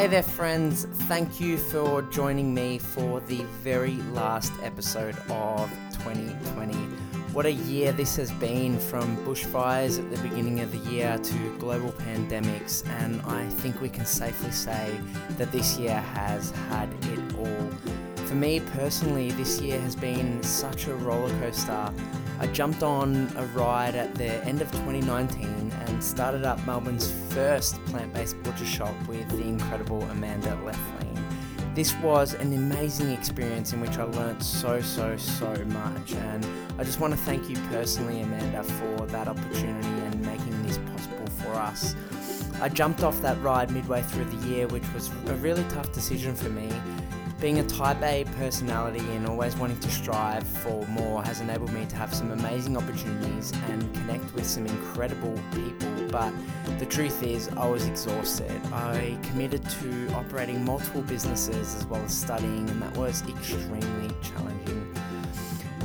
Hey there, friends. Thank you for joining me for the very last episode of 2020. What a year this has been, from bushfires at the beginning of the year to global pandemics, and I think we can safely say that this year has had it all. For me personally, this year has been such a rollercoaster. I jumped on a ride at the end of 2019 and started up Melbourne's first plant-based butcher shop with the incredible Amanda Lefling. This was an amazing experience in which I learnt so much, and I just want to thank you personally, Amanda, for that opportunity and making this possible for us. I jumped off that ride midway through the year, which was a really tough decision for me. Being a type A personality and always wanting to strive for more has enabled me to have some amazing opportunities and connect with some incredible people, but the truth is I was exhausted. I committed to operating multiple businesses as well as studying, and that was extremely challenging.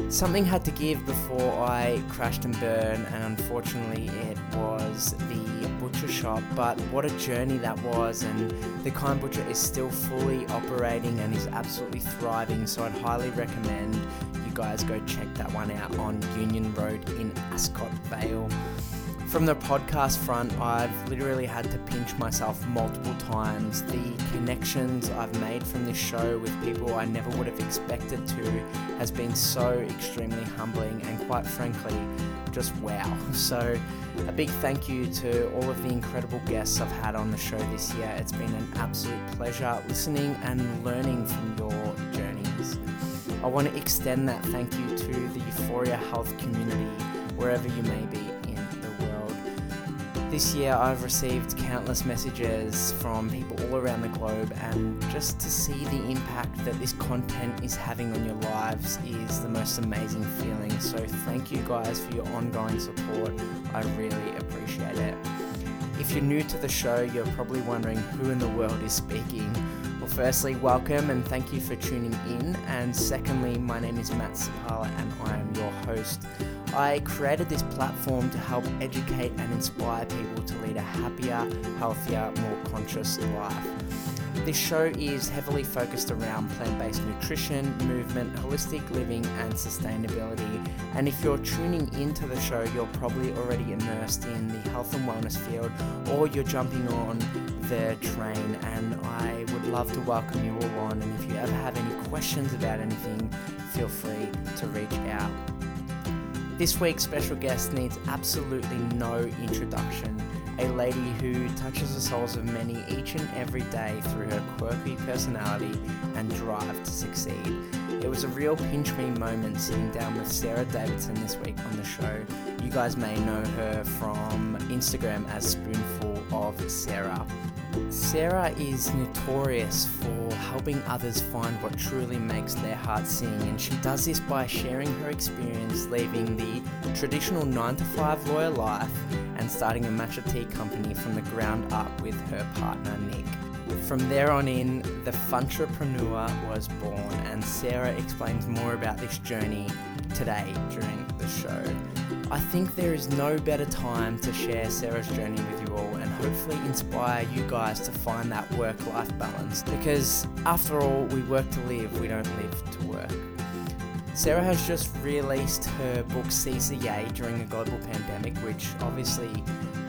Something had to give before I crashed and burned, and unfortunately it was the butcher shop. But what a journey that was, and the Kind Butcher is still fully operating and is absolutely thriving, so I'd highly recommend you guys go check that one out on Union Road in Ascot Vale. From the podcast front, I've literally had to pinch myself multiple times. The connections I've made from this show with people I never would have expected to has been so extremely humbling and, quite frankly, just wow. So a big thank you to all of the incredible guests I've had on the show this year. It's been an absolute pleasure listening and learning from your journeys. I want to extend that thank you to the You4ia Health community, wherever you may be. This year I've received countless messages from people all around the globe, and just to see the impact that this content is having on your lives is the most amazing feeling. So thank you guys for your ongoing support. I really appreciate it. If you're new to the show, you're probably wondering who in the world is speaking. Well, firstly, welcome and thank you for tuning in. And secondly, my name is Matt Sapala and I am your host. I created this platform to help educate and inspire people to lead a happier, healthier, more conscious life. This show is heavily focused around plant-based nutrition, movement, holistic living, and sustainability. And if you're tuning into the show, you're probably already immersed in the health and wellness field, or you're jumping on the train, and I would love to welcome you all on. And if you ever have any questions about anything, feel free to reach out. This week's special guest needs absolutely no introduction. A lady who touches the souls of many each and every day through her quirky personality and drive to succeed. It was a real pinch me moment sitting down with Sarah Davidson this week on the show. You guys may know her from Instagram as Spoonful of Sarah. Sarah is notorious for helping others find what truly makes their heart sing, and she does this by sharing her experience leaving the traditional 9-to-5 lawyer life and starting a matcha tea company from the ground up with her partner Nick. From there on in, the funtrepreneur was born, and Sarah explains more about this journey today during the show. I think there is no better time to share Sarah's journey with you all and hopefully inspire you guys to find that work-life balance, because after all, we work to live, we don't live to work. Sarah has just released her book Seize the Yay during a global pandemic, which obviously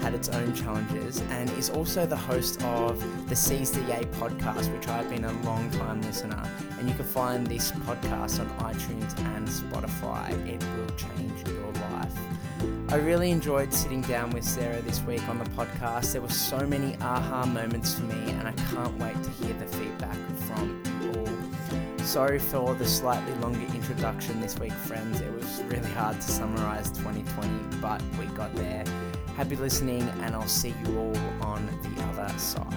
had its own challenges, and is also the host of the Seize the Yay podcast, which I've been a long time listener, and you can find this podcast on iTunes and Spotify. It will change your life. I really enjoyed sitting down with Sarah this week on the podcast. There were so many aha moments for me, and I can't wait to hear the feedback from you all. Sorry for the slightly longer introduction this week, friends. It was really hard to summarize 2020, but we got there. Happy listening, and I'll see you all on the other side.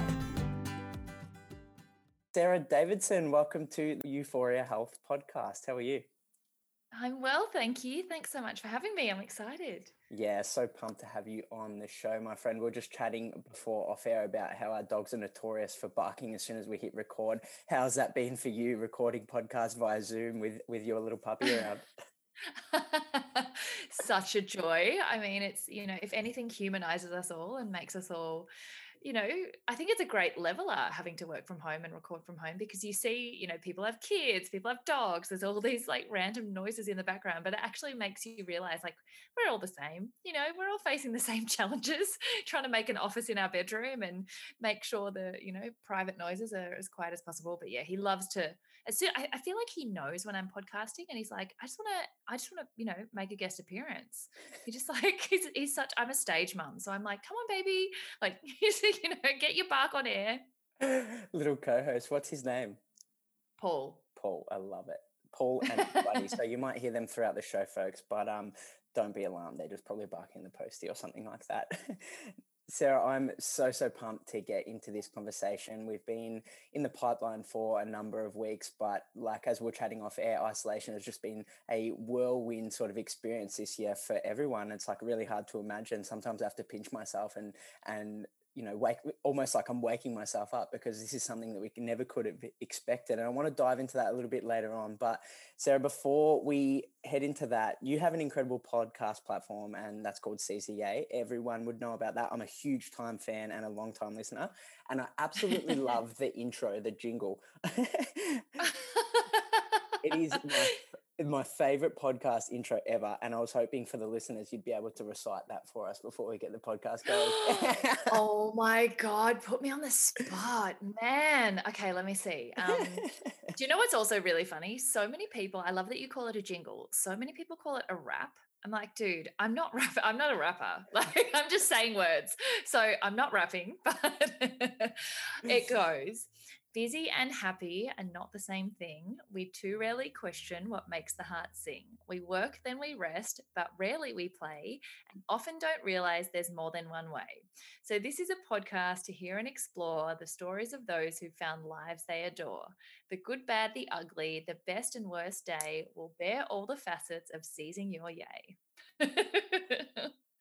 Sarah Davidson, welcome to the You4ia Health Podcast. How are you? I'm well, thank you. Thanks so much for having me. I'm excited. Yeah, so pumped to have you on the show, my friend. We were just chatting before off air about how our dogs are notorious for barking as soon as we hit record. How's that been for you, recording podcasts via Zoom with your little puppy around? Such a joy. I mean, it's, you know, if anything humanizes us all and makes us all you know, I think it's a great leveler having to work from home and record from home, because you see, you know, people have kids, people have dogs, there's all these like random noises in the background, but it actually makes you realize like we're all the same, you know, we're all facing the same challenges, trying to make an office in our bedroom and make sure the, you know, private noises are as quiet as possible. But yeah, he loves to, I feel like he knows when I'm podcasting and he's like, I just want to, you know, make a guest appearance. He just like, he's such, I'm a stage mum. So I'm like, come on, baby. Like, you know, get your bark on air. Little co-host. What's his name? Paul. I love it. Paul and Buddy. So you might hear them throughout the show, folks, but don't be alarmed. They're just probably barking in the postie or something like that. Sarah, I'm so pumped to get into this conversation. We've been in the pipeline for a number of weeks, but like as we're chatting off air, isolation has just been a whirlwind sort of experience this year for everyone. It's like really hard to imagine. Sometimes I have to pinch myself and you know, wake almost like I'm waking myself up, because this is something that we never could have expected. And I want to dive into that a little bit later on. But Sarah, before we head into that, you have an incredible podcast platform and that's called Seize the Yay. Everyone would know about that. I'm a huge time fan and a long time listener. And I absolutely love the intro, the jingle. It is my favorite podcast intro ever, and I was hoping for the listeners you'd be able to recite that for us before we get the podcast going. Oh my God, put me on the spot, man. Okay, let me see. Do you know what's also really funny? So many people, I love that you call it a jingle. So many people call it a rap. I'm like, dude, I'm not a rapper. Like, I'm just saying words. So I'm not rapping, but it goes. Busy and happy are not the same thing. We too rarely question what makes the heart sing. We work, then we rest, but rarely we play, and often don't realize there's more than one way. So this is a podcast to hear and explore the stories of those who found lives they adore. The good, bad, the ugly, the best and worst day will bear all the facets of seizing your yay.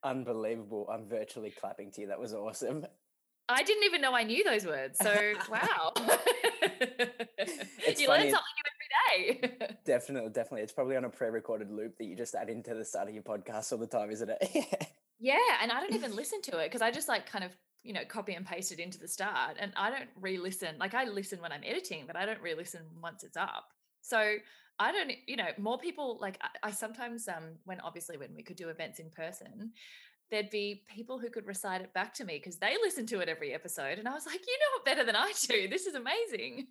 Unbelievable. I'm virtually clapping to you. That was awesome. I didn't even know I knew those words. So, wow. You learn something new every day. Definitely. It's probably on a pre-recorded loop that you just add into the start of your podcast all the time, isn't it? Yeah. And I don't even listen to it because I just like kind of, you know, copy and paste it into the start. And I don't re-listen. Like I listen when I'm editing, but I don't re-listen once it's up. So I don't, you know, more people like I sometimes when we could do events in person, there'd be people who could recite it back to me because they listen to it every episode. And I was like, you know it better than I do. This is amazing.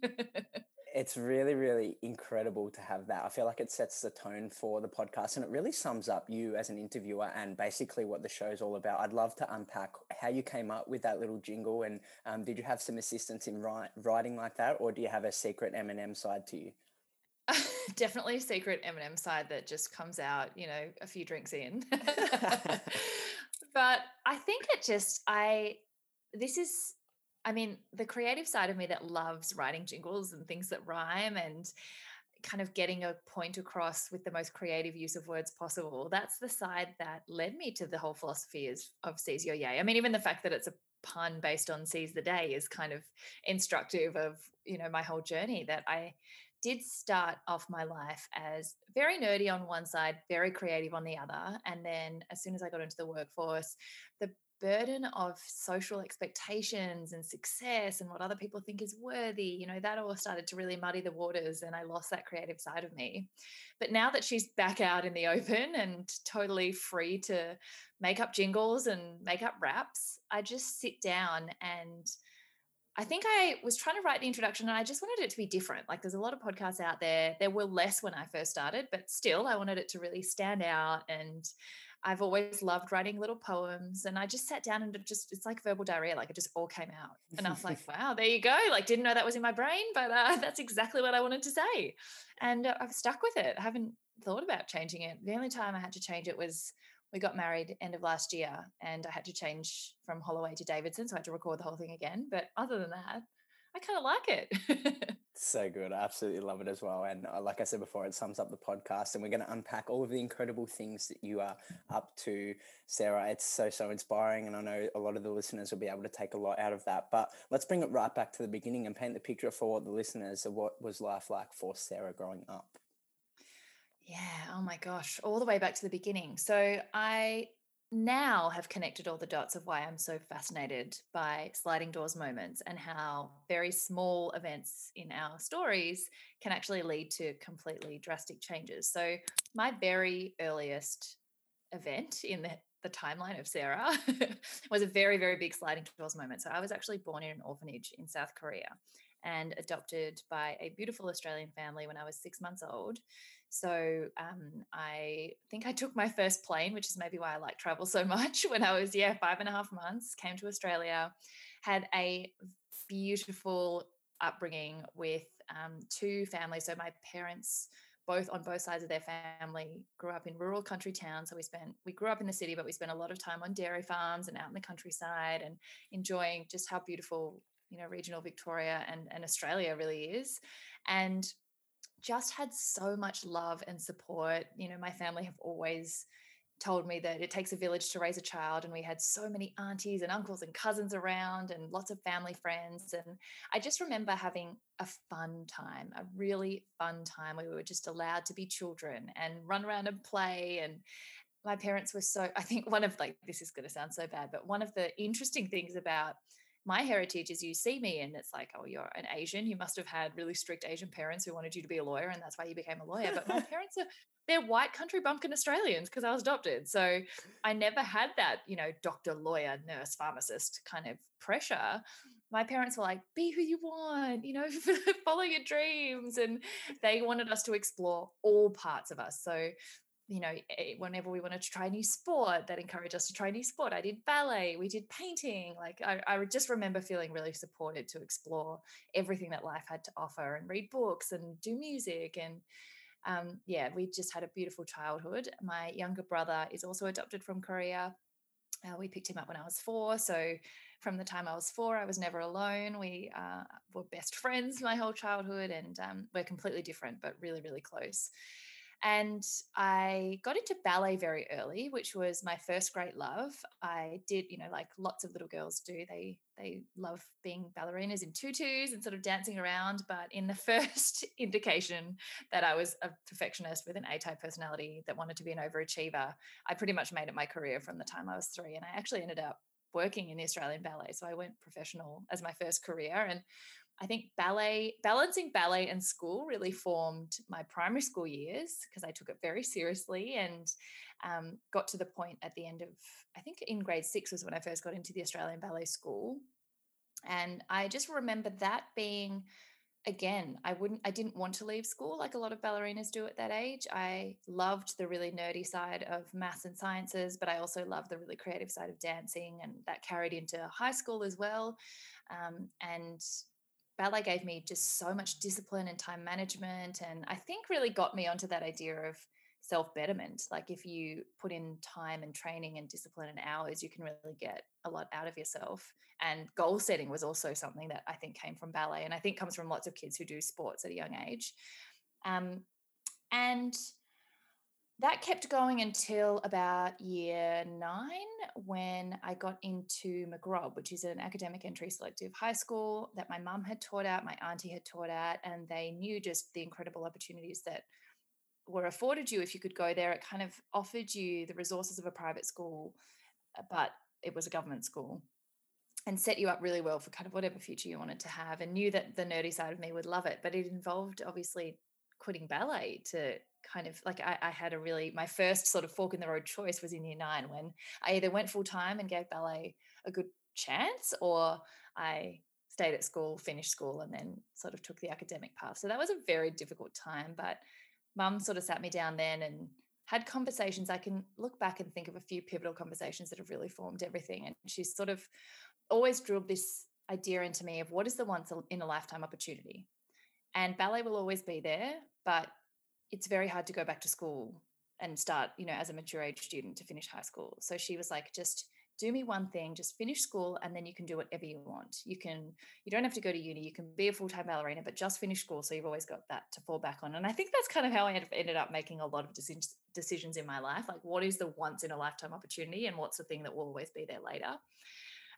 It's really, really incredible to have that. I feel like it sets the tone for the podcast and it really sums up you as an interviewer and basically what the show's all about. I'd love to unpack how you came up with that little jingle and did you have some assistance in writing like that, or do you have a secret M&M side to you? Definitely a secret M&M side that just comes out, you know, a few drinks in. But I think it just, the creative side of me that loves writing jingles and things that rhyme and kind of getting a point across with the most creative use of words possible. That's the side that led me to the whole philosophy of Seize Your Yay. I mean, even the fact that it's a pun based on Seize the Day is kind of instructive of, you know, my whole journey, that I did start off my life as very nerdy on one side, very creative on the other. And then as soon as I got into the workforce, the burden of social expectations and success and what other people think is worthy, you know, that all started to really muddy the waters and I lost that creative side of me. But now that she's back out in the open and totally free to make up jingles and make up raps, I just sit down and I think I was trying to write the introduction and I just wanted it to be different. Like there's a lot of podcasts out there. There were less when I first started, but still I wanted it to really stand out. And I've always loved writing little poems. And I just sat down and it's like verbal diarrhea. Like it just all came out. And I was like, wow, there you go. Like didn't know that was in my brain, but that's exactly what I wanted to say. And I've stuck with it. I haven't thought about changing it. The only time I had to change it was we got married end of last year and I had to change from Holloway to Davidson. So I had to record the whole thing again. But other than that, I kind of like it. So good. I absolutely love it as well. And like I said before, it sums up the podcast and we're going to unpack all of the incredible things that you are up to, Sarah. It's so inspiring. And I know a lot of the listeners will be able to take a lot out of that, but let's bring it right back to the beginning and paint the picture for the listeners of what was life like for Sarah growing up. Yeah. Oh my gosh. All the way back to the beginning. So I now have connected all the dots of why I'm so fascinated by sliding doors moments and how very small events in our stories can actually lead to completely drastic changes. So my very earliest event in the timeline of Sarah was a very, very big sliding doors moment. So I was actually born in an orphanage in South Korea and adopted by a beautiful Australian family when I was 6 months old. So I think I took my first plane, which is maybe why I like travel so much, when I was 5.5 months, came to Australia, had a beautiful upbringing with two families. So my parents, both on both sides of their family, grew up in rural country towns. So we grew up in the city, but we spent a lot of time on dairy farms and out in the countryside and enjoying just how beautiful, you know, regional Victoria and Australia really is. And just had so much love and support. You know, my family have always told me that it takes a village to raise a child, and we had so many aunties and uncles and cousins around and lots of family friends. And I just remember having a fun time, a really fun time. We were just allowed to be children and run around and play. And my parents were so, I think one of, like, this is going to sound so bad, but one of the interesting things about my heritage is you see me and it's like, oh, you're an Asian. You must have had really strict Asian parents who wanted you to be a lawyer, and that's why you became a lawyer. But my parents they're white country bumpkin Australians because I was adopted. So I never had that, you know, doctor, lawyer, nurse, pharmacist kind of pressure. My parents were like, be who you want, you know, follow your dreams. And they wanted us to explore all parts of us. So, you know, whenever we wanted to try a new sport, that encouraged us to try a new sport. I did ballet, we did painting. Like I just remember feeling really supported to explore everything that life had to offer and read books and do music. And we just had a beautiful childhood. My younger brother is also adopted from Korea. We picked him up when I was 4. So from the time I was 4, I was never alone. We were best friends my whole childhood, and we're completely different, but really, really close. And I got into ballet very early, which was my first great love. I did, you know, like lots of little girls do. They love being ballerinas in tutus and sort of dancing around. But in the first indication that I was a perfectionist with an A-type personality that wanted to be an overachiever, I pretty much made it my career from the time I was 3. And I actually ended up working in the Australian Ballet. So I went professional as my first career. And I think balancing ballet and school really formed my primary school years because I took it very seriously and got to the point at the end of, I think in grade 6 was when I first got into the Australian Ballet School. And I just remember that being, again, I didn't want to leave school like a lot of ballerinas do at that age. I loved the really nerdy side of maths and sciences, but I also loved the really creative side of dancing, and that carried into high school as well. And ballet gave me just so much discipline and time management, and I think really got me onto that idea of self-betterment. Like if you put in time and training and discipline and hours, you can really get a lot out of yourself. And goal setting was also something that I think came from ballet, and I think comes from lots of kids who do sports at a young age. And that kept going until about year 9 when I got into MacGrob, which is an academic entry selective high school that my mum had taught at, my auntie had taught at, and they knew just the incredible opportunities that were afforded you if you could go there. It kind of offered you the resources of a private school, but it was a government school, and set you up really well for kind of whatever future you wanted to have, and knew that the nerdy side of me would love it. But it involved obviously quitting ballet to kind of like I had a really, my first sort of fork in the road choice was in year 9 when I either went full time and gave ballet a good chance, or I stayed at school, finished school, and then sort of took the academic path. So that was a very difficult time, but mum sort of sat me down then and had conversations. I can look back and think of a few pivotal conversations that have really formed everything. And she's sort of always drilled this idea into me of what is the once in a lifetime opportunity, and ballet will always be there, but it's very hard to go back to school and start, you know, as a mature age student to finish high school. So she was like, just do me one thing, just finish school, and then you can do whatever you want. You don't have to go to uni, you can be a full-time ballerina, but just finish school. So you've always got that to fall back on. And I think that's kind of how I ended up making a lot of decisions in my life. Like what is the once in a lifetime opportunity, and what's the thing that will always be there later?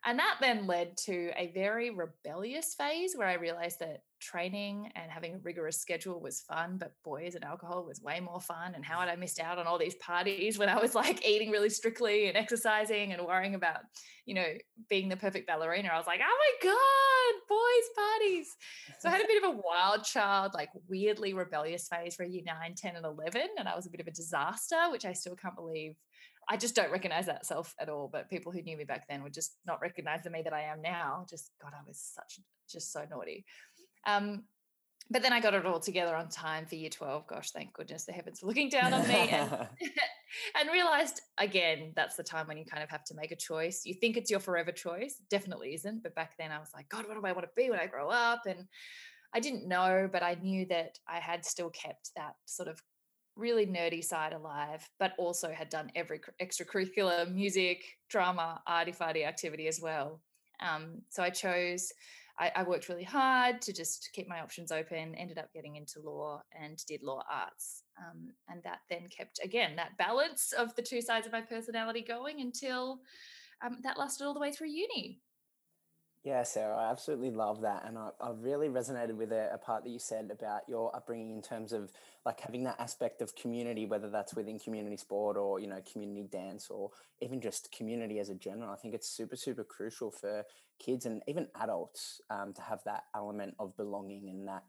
And that then led to a very rebellious phase where I realized that training and having a rigorous schedule was fun, but boys and alcohol was way more fun. And how had I missed out on all these parties when I was like eating really strictly and exercising and worrying about, you know, being the perfect ballerina? I was like, oh my God, boys parties. So I had a bit of a wild child, like weirdly rebellious phase for year 9, 10 and 11. And I was a bit of a disaster, which I still can't believe. I just don't recognize that self at all. But people who knew me back then would just not recognize the me that I am now. Just, God, I was just so naughty. But then I got it all together on time for year 12. Gosh, thank goodness the heavens were looking down on me, and realized again, that's the time when you kind of have to make a choice. You think it's your forever choice. Definitely isn't. But back then I was like, God, what do I want to be when I grow up? And I didn't know, but I knew that I had still kept that sort of really nerdy side alive, but also had done every extracurricular music, drama, arty-farty activity as well. So I chose, I worked really hard to just keep my options open, ended up getting into law and did law arts. And that then kept, again, that balance of the two sides of my personality going until that lasted all the way through uni. Yeah, Sarah, I absolutely love that. And I really resonated with a part that you said about your upbringing in terms of like having that aspect of community, whether that's within community sport or, you know, community dance or even just community as a general. I think it's super, super crucial for kids and even adults to have that element of belonging and that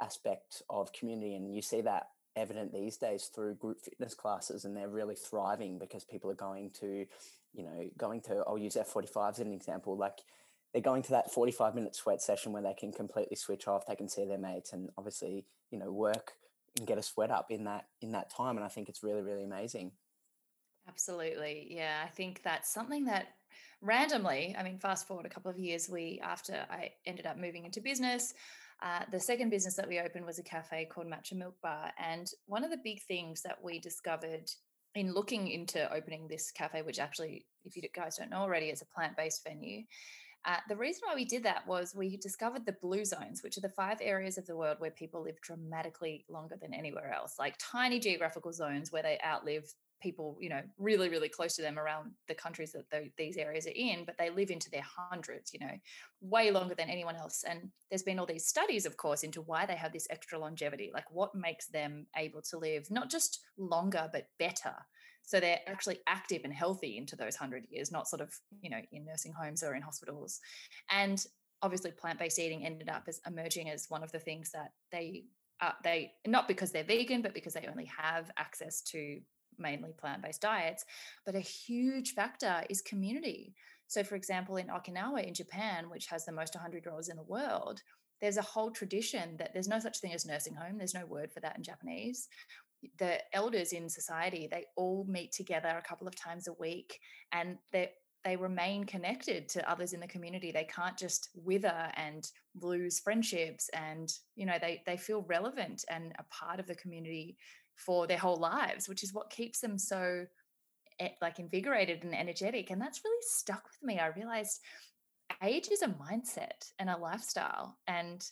aspect of community. And you see that evident these days through group fitness classes, and they're really thriving because people are going to, you know, I'll use F45 as an example, like, they're going to that 45-minute sweat session where they can completely switch off, they can see their mates and obviously, you know, work and get a sweat up in that time. And I think it's really, really amazing. Absolutely. Yeah. I think that's something that randomly, I mean, fast forward a couple of years, after I ended up moving into business, the second business that we opened was a cafe called Matcha Mylkbar. And one of the big things that we discovered in looking into opening this cafe, which actually, if you guys don't know already, it's a plant-based venue. The reason why we did that was we discovered the blue zones, which are the 5 areas of the world where people live dramatically longer than anywhere else, like tiny geographical zones where they outlive people, you know, really, really close to them around the countries that these areas are in, but they live into their hundreds, you know, way longer than anyone else. And there's been all these studies, of course, into why they have this extra longevity, like what makes them able to live not just longer, but better. So they're actually active and healthy into those 100 years, not sort of, you know, in nursing homes or in hospitals. And obviously plant-based eating ended up as emerging as one of the things that they not because they're vegan, but because they only have access to mainly plant-based diets. But a huge factor is community. So for example, in Okinawa in Japan, which has the most 100-year-olds in the world, there's a whole tradition that there's no such thing as nursing home. There's no word for that in Japanese. The elders in society, they all meet together a couple of times a week, and they remain connected to others in the community. They can't just wither and lose friendships, and, you know, they feel relevant and a part of the community for their whole lives, which is what keeps them so like invigorated and energetic. And that's really stuck with me. I realized age is a mindset and a lifestyle, and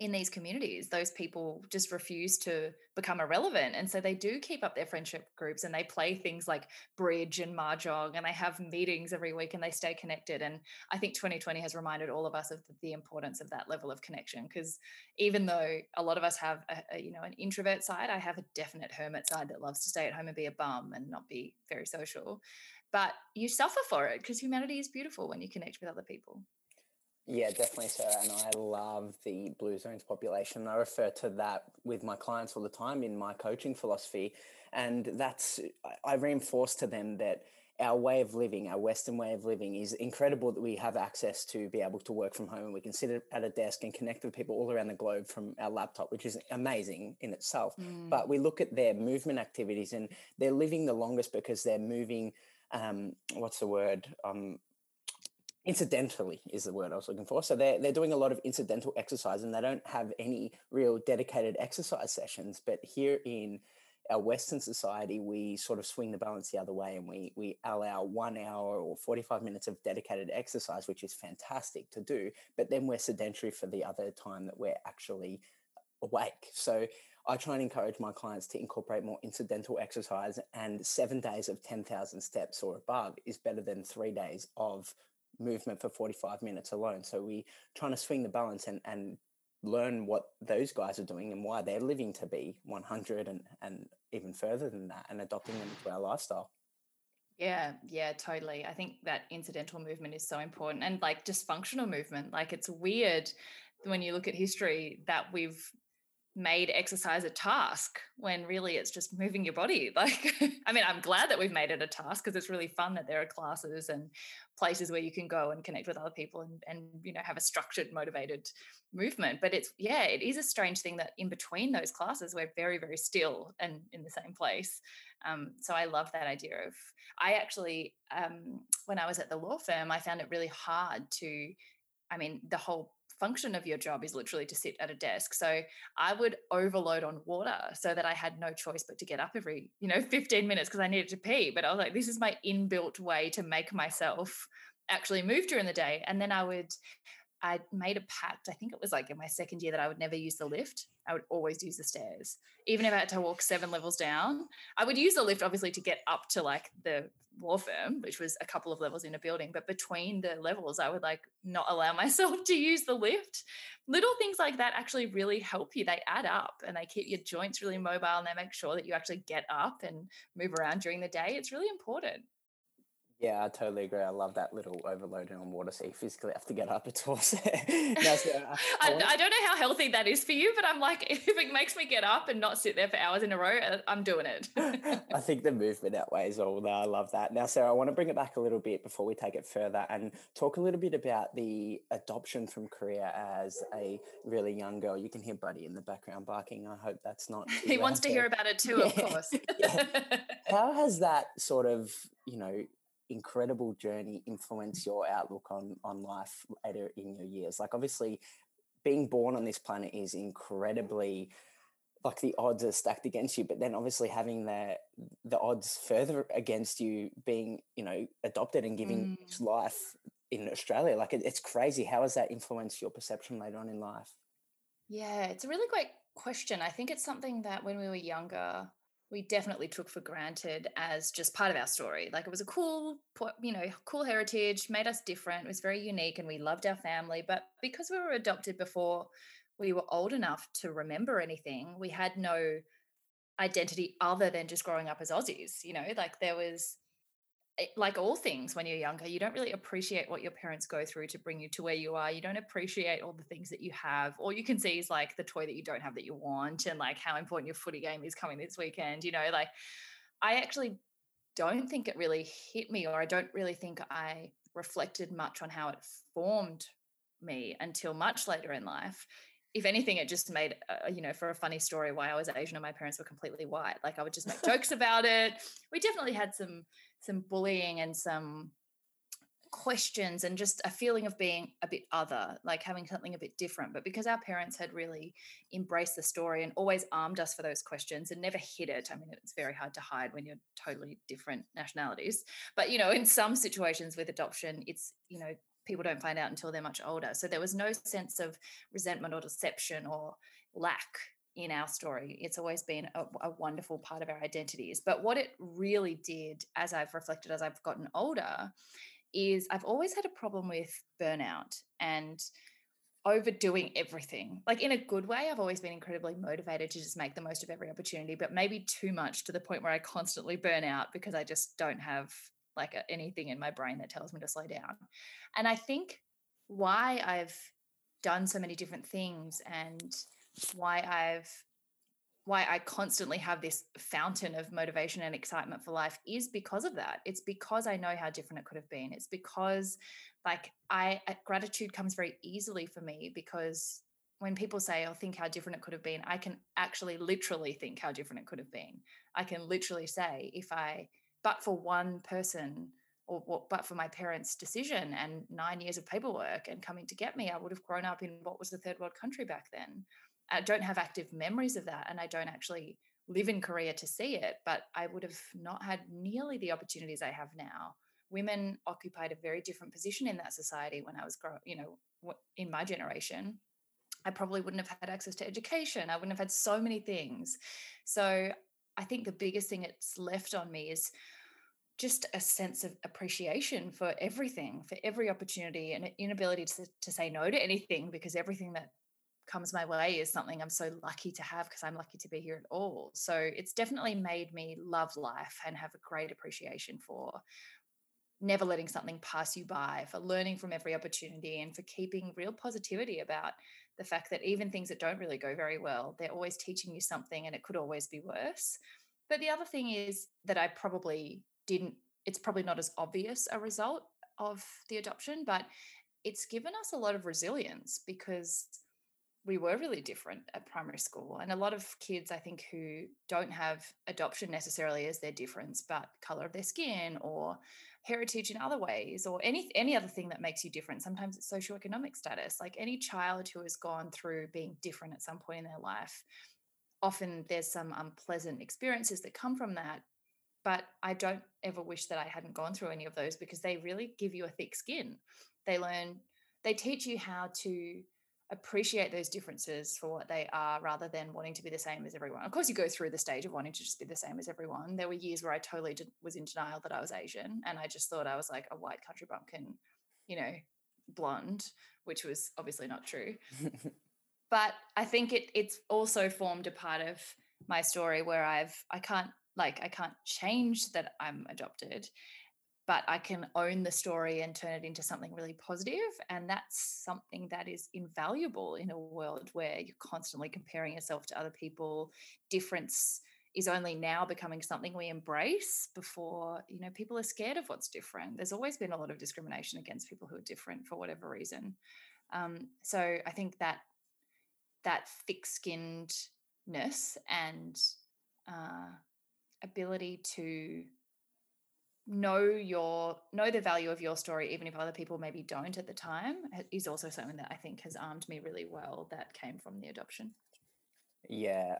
in these communities, those people just refuse to become irrelevant. And so they do keep up their friendship groups, and they play things like bridge and mahjong, and they have meetings every week, and they stay connected. And I think 2020 has reminded all of us of the importance of that level of connection, because even though a lot of us have, you know, an introvert side, I have a definite hermit side that loves to stay at home and be a bum and not be very social. But you suffer for it, because humanity is beautiful when you connect with other people. Yeah, definitely, Sarah. And I love the blue zones population. I refer to that with my clients all the time in my coaching philosophy. And I reinforce to them that our way of living, our Western way of living, is incredible that we have access to be able to work from home. We can sit at a desk and connect with people all around the globe from our laptop, which is amazing in itself. Mm. But we look at their movement activities, and they're living the longest because they're moving, incidentally is the word I was looking for. So they're doing a lot of incidental exercise, and they don't have any real dedicated exercise sessions. But here in our Western society, we sort of swing the balance the other way, and we allow 1 hour or 45 minutes of dedicated exercise, which is fantastic to do. But then we're sedentary for the other time that we're actually awake. So I try and encourage my clients to incorporate more incidental exercise, and 7 days of 10,000 steps or above is better than 3 days of movement for 45 minutes alone. So we're trying to swing the balance and learn what those guys are doing and why they're living to be 100 and even further than that, and adopting them into our lifestyle. Yeah, totally. I think that incidental movement is so important, and like just functional movement. Like, it's weird when you look at history that we've made exercise a task when really it's just moving your body. Like, I mean, I'm glad that we've made it a task because it's really fun that there are classes and places where you can go and connect with other people and you know, have a structured, motivated movement. But it's, yeah, it is a strange thing that in between those classes, we're very, very still and in the same place. So I love that idea of, I actually, when I was at the law firm, I found it really hard to, I mean, the whole function of your job is literally to sit at a desk. So I would overload on water so that I had no choice but to get up every, 15 minutes because I needed to pee. But I was like, this is my inbuilt way to make myself actually move during the day. And then I made a pact, I think it was like in my second year, that I would never use the lift. I would always use the stairs. Even if I had to walk 7 levels down, I would use the lift obviously to get up to like the law firm, which was a couple of levels in a building. But between the levels, I would like not allow myself to use the lift. Little things like that actually really help you. They add up and they keep your joints really mobile, and they make sure that you actually get up and move around during the day. It's really important. Yeah, I totally agree. I love that little overloading on water, so you physically have to get up. It's awesome. I don't know how healthy that is for you, but I'm like, if it makes me get up and not sit there for hours in a row, I'm doing it. I think the movement outweighs all that. I love that. Now, Sarah, I want to bring it back a little bit before we take it further and talk a little bit about the adoption from Korea as a really young girl. You can hear Buddy in the background barking. I hope that's not... He wants to hear about it too, yeah. Of course. Yeah. How has that sort of, incredible journey influence your outlook on life later in your years? Like, obviously being born on this planet is incredibly, like, the odds are stacked against you, but then obviously having the odds further against you being adopted and giving each life in Australia, like, it's crazy. How has that influenced your perception later on in life? Yeah, it's a really great question. I think it's something that when we were younger we definitely took for granted as just part of our story. Like, it was a cool heritage, made us different. It was very unique and we loved our family. But because we were adopted before we were old enough to remember anything, we had no identity other than just growing up as Aussies. Like, there was, like all things when you're younger, you don't really appreciate what your parents go through to bring you to where you are. You don't appreciate all the things that you have. All you can see is like the toy that you don't have that you want, and like how important your footy game is coming this weekend. Like, I actually don't think it really hit me, or I don't really think I reflected much on how it formed me until much later in life. If anything, it just made, for a funny story why I was Asian and my parents were completely white. Like, I would just make jokes about it. We definitely had some bullying and some questions and just a feeling of being a bit other, like having something a bit different. But because our parents had really embraced the story and always armed us for those questions and never hid it. I mean, it's very hard to hide when you're totally different nationalities. But, in some situations with adoption, it's, people don't find out until they're much older. So there was no sense of resentment or deception or lack in our story. It's always been a wonderful part of our identities. But what it really did, as I've reflected, as I've gotten older, is I've always had a problem with burnout and overdoing everything. Like, in a good way, I've always been incredibly motivated to just make the most of every opportunity, but maybe too much to the point where I constantly burn out because I just don't have like anything in my brain that tells me to slow down. And I think why I've done so many different things and why I constantly have this fountain of motivation and excitement for life is because of that. It's because I know how different it could have been. It's because gratitude comes very easily for me, because when people say, "Oh, think how different it could have been," I can actually literally think how different it could have been. I can literally say, but for one person, or but for my parents' decision and 9 years of paperwork and coming to get me, I would have grown up in what was the third world country back then. I don't have active memories of that, and I don't actually live in Korea to see it, but I would have not had nearly the opportunities I have now. Women occupied a very different position in that society when I was growing, in my generation. I probably wouldn't have had access to education. I wouldn't have had so many things. So I think the biggest thing it's left on me is just a sense of appreciation for everything, for every opportunity, and an inability to say no to anything, because everything that comes my way is something I'm so lucky to have, because I'm lucky to be here at all. So it's definitely made me love life and have a great appreciation for never letting something pass you by, for learning from every opportunity, and for keeping real positivity about the fact that even things that don't really go very well, they're always teaching you something, and it could always be worse. But the other thing is that I probably didn't, it's probably not as obvious a result of the adoption, but it's given us a lot of resilience, because we were really different at primary school. And a lot of kids, I think, who don't have adoption necessarily as their difference, but colour of their skin or heritage in other ways, or any other thing that makes you different. Sometimes it's socioeconomic status. Like, any child who has gone through being different at some point in their life, often there's some unpleasant experiences that come from that. But I don't ever wish that I hadn't gone through any of those, because they really give you a thick skin. They teach you how to appreciate those differences for what they are, rather than wanting to be the same as everyone. Of course, you go through the stage of wanting to just be the same as everyone. There were years where I totally was in denial that I was Asian, and I just thought I was like a white country bumpkin, you know, blonde, which was obviously not true. But I think it's also formed a part of my story where I can't change that I'm adopted, but I can own the story and turn it into something really positive. And that's something that is invaluable in a world where you're constantly comparing yourself to other people. Difference is only now becoming something we embrace. Before, you know, people are scared of what's different. There's always been a lot of discrimination against people who are different for whatever reason. So I think that thick-skinnedness and ability to know the value of your story, even if other people maybe don't at the time, is also something that I think has armed me really well that came from the adoption. Yeah,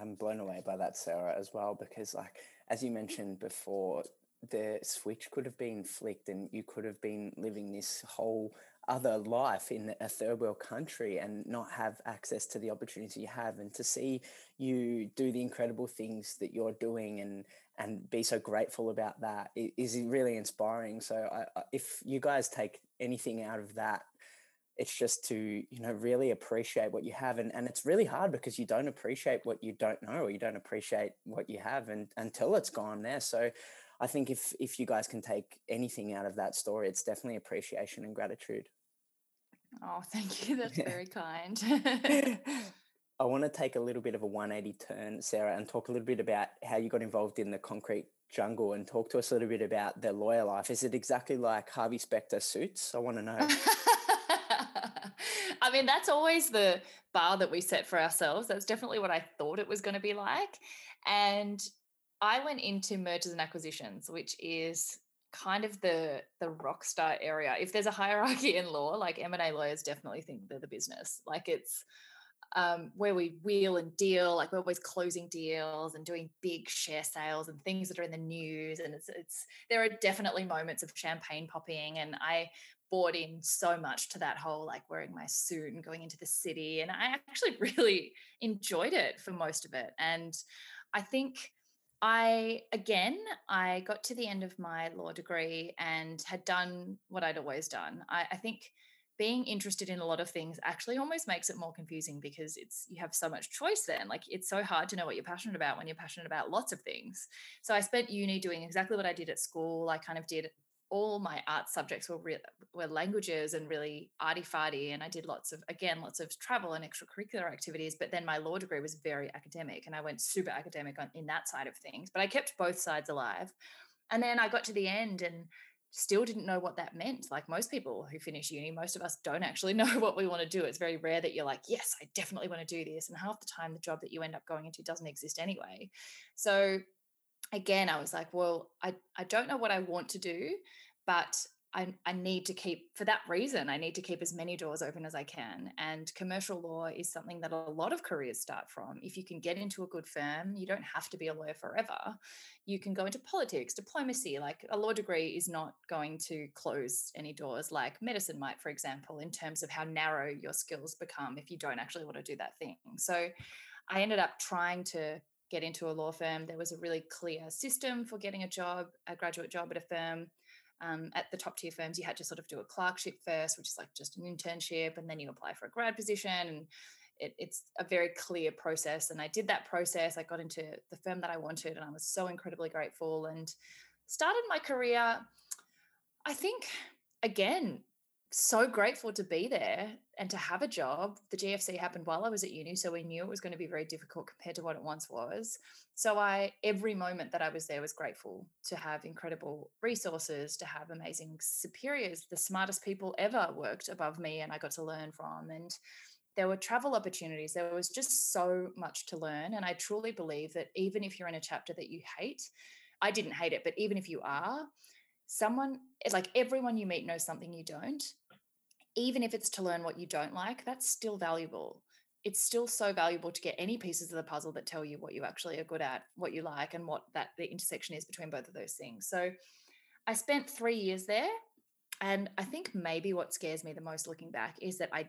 I'm blown away by that, Sarah, as well, because, like, as you mentioned before, the switch could have been flicked and you could have been living this whole other life in a third world country and not have access to the opportunity you have, and to see you do the incredible things that you're doing and be so grateful about that is really inspiring. So if you guys take anything out of that, it's just to, you know, really appreciate what you have. And it's really hard because you don't appreciate what you don't know, or you don't appreciate what you have until it's gone there. So I think if you guys can take anything out of that story, it's definitely appreciation and gratitude. Oh, thank you. That's very kind. I want to take a little bit of a 180 turn, Sarah, and talk a little bit about how you got involved in the concrete jungle, and talk to us a little bit about the lawyer life. Is it exactly like Harvey Specter Suits? I want to know. I mean, that's always the bar that we set for ourselves. That's definitely what I thought it was going to be like. And I went into mergers and acquisitions, which is kind of the rock star area. If there's a hierarchy in law, like, M&A lawyers definitely think they're the business. Like, it's where we wheel and deal, like, we're always closing deals and doing big share sales and things that are in the news. And there are definitely moments of champagne popping. And I bought in so much to that whole, like, wearing my suit and going into the city. And I actually really enjoyed it for most of it. And I think I got to the end of my law degree and had done what I'd always done. I think being interested in a lot of things actually almost makes it more confusing, because you have so much choice then. Like, it's so hard to know what you're passionate about when you're passionate about lots of things. So I spent uni doing exactly what I did at school. I kind of did all my art subjects were languages and really arty-farty, and I did lots of travel and extracurricular activities. But then my law degree was very academic, and I went super academic in that side of things. But I kept both sides alive. And then I got to the end and still didn't know what that meant. Like, most people who finish uni, most of us don't actually know what we want to do. It's very rare that you're like, yes, I definitely want to do this. And half the time the job that you end up going into doesn't exist anyway. So again, I was like, well, I don't know what I want to do, but I need to keep, for that reason, I need to keep as many doors open as I can. And commercial law is something that a lot of careers start from. If you can get into a good firm, you don't have to be a lawyer forever. You can go into politics, diplomacy. Like, a law degree is not going to close any doors like medicine might, for example, in terms of how narrow your skills become if you don't actually want to do that thing. So I ended up trying to get into a law firm. There was a really clear system for getting a job, a graduate job at a firm. At the top tier firms, you had to sort of do a clerkship first, which is like just an internship, and then you apply for a grad position. And it's a very clear process. And I did that process. I got into the firm that I wanted, and I was so incredibly grateful and started my career. I think, again, so grateful to be there and to have a job. The GFC happened while I was at uni, so we knew it was going to be very difficult compared to what it once was. So every moment that I was there was grateful to have incredible resources, to have amazing superiors. The smartest people ever worked above me and I got to learn from. And there were travel opportunities. There was just so much to learn. And I truly believe that even if you're in a chapter that you hate, I didn't hate it, but even if you are, everyone you meet knows something you don't. Even if it's to learn what you don't like, that's still valuable. It's still so valuable to get any pieces of the puzzle that tell you what you actually are good at, what you like, and what the intersection is between both of those things. So I spent 3 years there, and I think maybe what scares me the most looking back is that I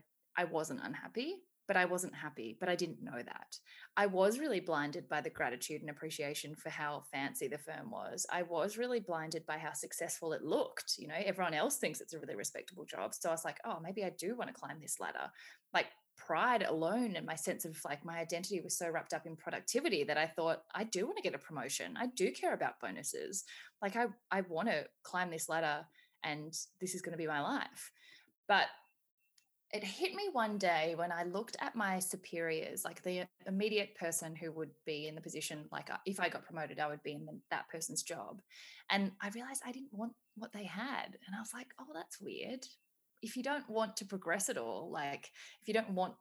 wasn't unhappy, but I wasn't happy, but I didn't know that. I was really blinded by the gratitude and appreciation for how fancy the firm was. I was really blinded by how successful it looked. You know, everyone else thinks it's a really respectable job. So I was like, oh, maybe I do want to climb this ladder. Like pride alone and my sense of like my identity was so wrapped up in productivity that I thought I do want to get a promotion. I do care about bonuses. Like I want to climb this ladder and this is going to be my life. But it hit me one day when I looked at my superiors, like the immediate person who would be in the position, like if I got promoted, I would be in that person's job. And I realized I didn't want what they had. And I was like, oh, that's weird. If you don't want to progress at all, like if you don't want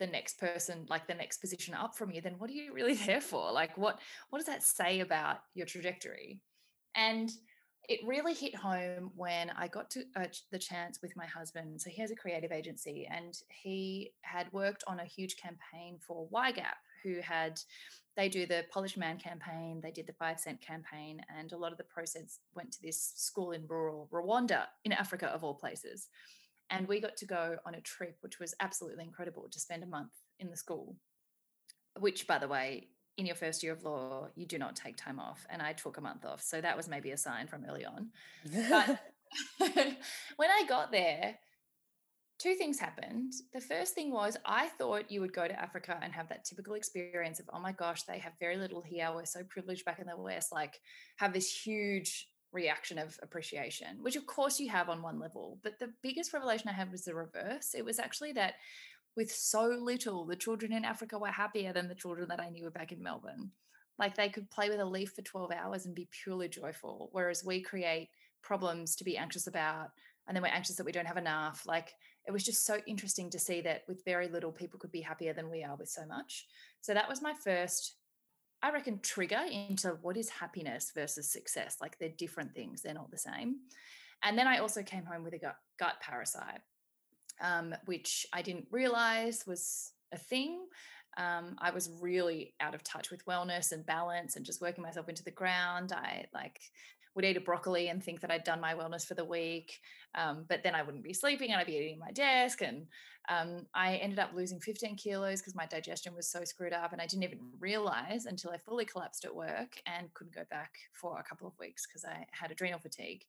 the next person, like the next position up from you, then what are you really there for? Like what does that say about your trajectory? And it really hit home when I got to the chance with my husband. So he has a creative agency and he had worked on a huge campaign for YGAP, they do the Polish Man campaign, they did the 5 Cent campaign, and a lot of the proceeds went to this school in rural Rwanda in Africa of all places. And we got to go on a trip, which was absolutely incredible, to spend a month in the school, which, by the way, in your first year of law, you do not take time off. And I took a month off. So that was maybe a sign from early on. But when I got there, two things happened. The first thing was I thought you would go to Africa and have that typical experience of, oh my gosh, they have very little here. We're so privileged back in the West, like have this huge reaction of appreciation, which of course you have on one level. But the biggest revelation I had was the reverse. It was actually that with so little, the children in Africa were happier than the children that I knew were back in Melbourne. Like they could play with a leaf for 12 hours and be purely joyful, whereas we create problems to be anxious about, and then we're anxious that we don't have enough. Like it was just so interesting to see that with very little, people could be happier than we are with so much. So that was my first, I reckon, trigger into what is happiness versus success. Like they're different things. They're not the same. And then I also came home with a gut parasite, which I didn't realize was a thing. I was really out of touch with wellness and balance and just working myself into the ground. I would eat a broccoli and think that I'd done my wellness for the week, but then I wouldn't be sleeping and I'd be eating my desk. And I ended up losing 15 kilos because my digestion was so screwed up, and I didn't even realize until I fully collapsed at work and couldn't go back for a couple of weeks because I had adrenal fatigue.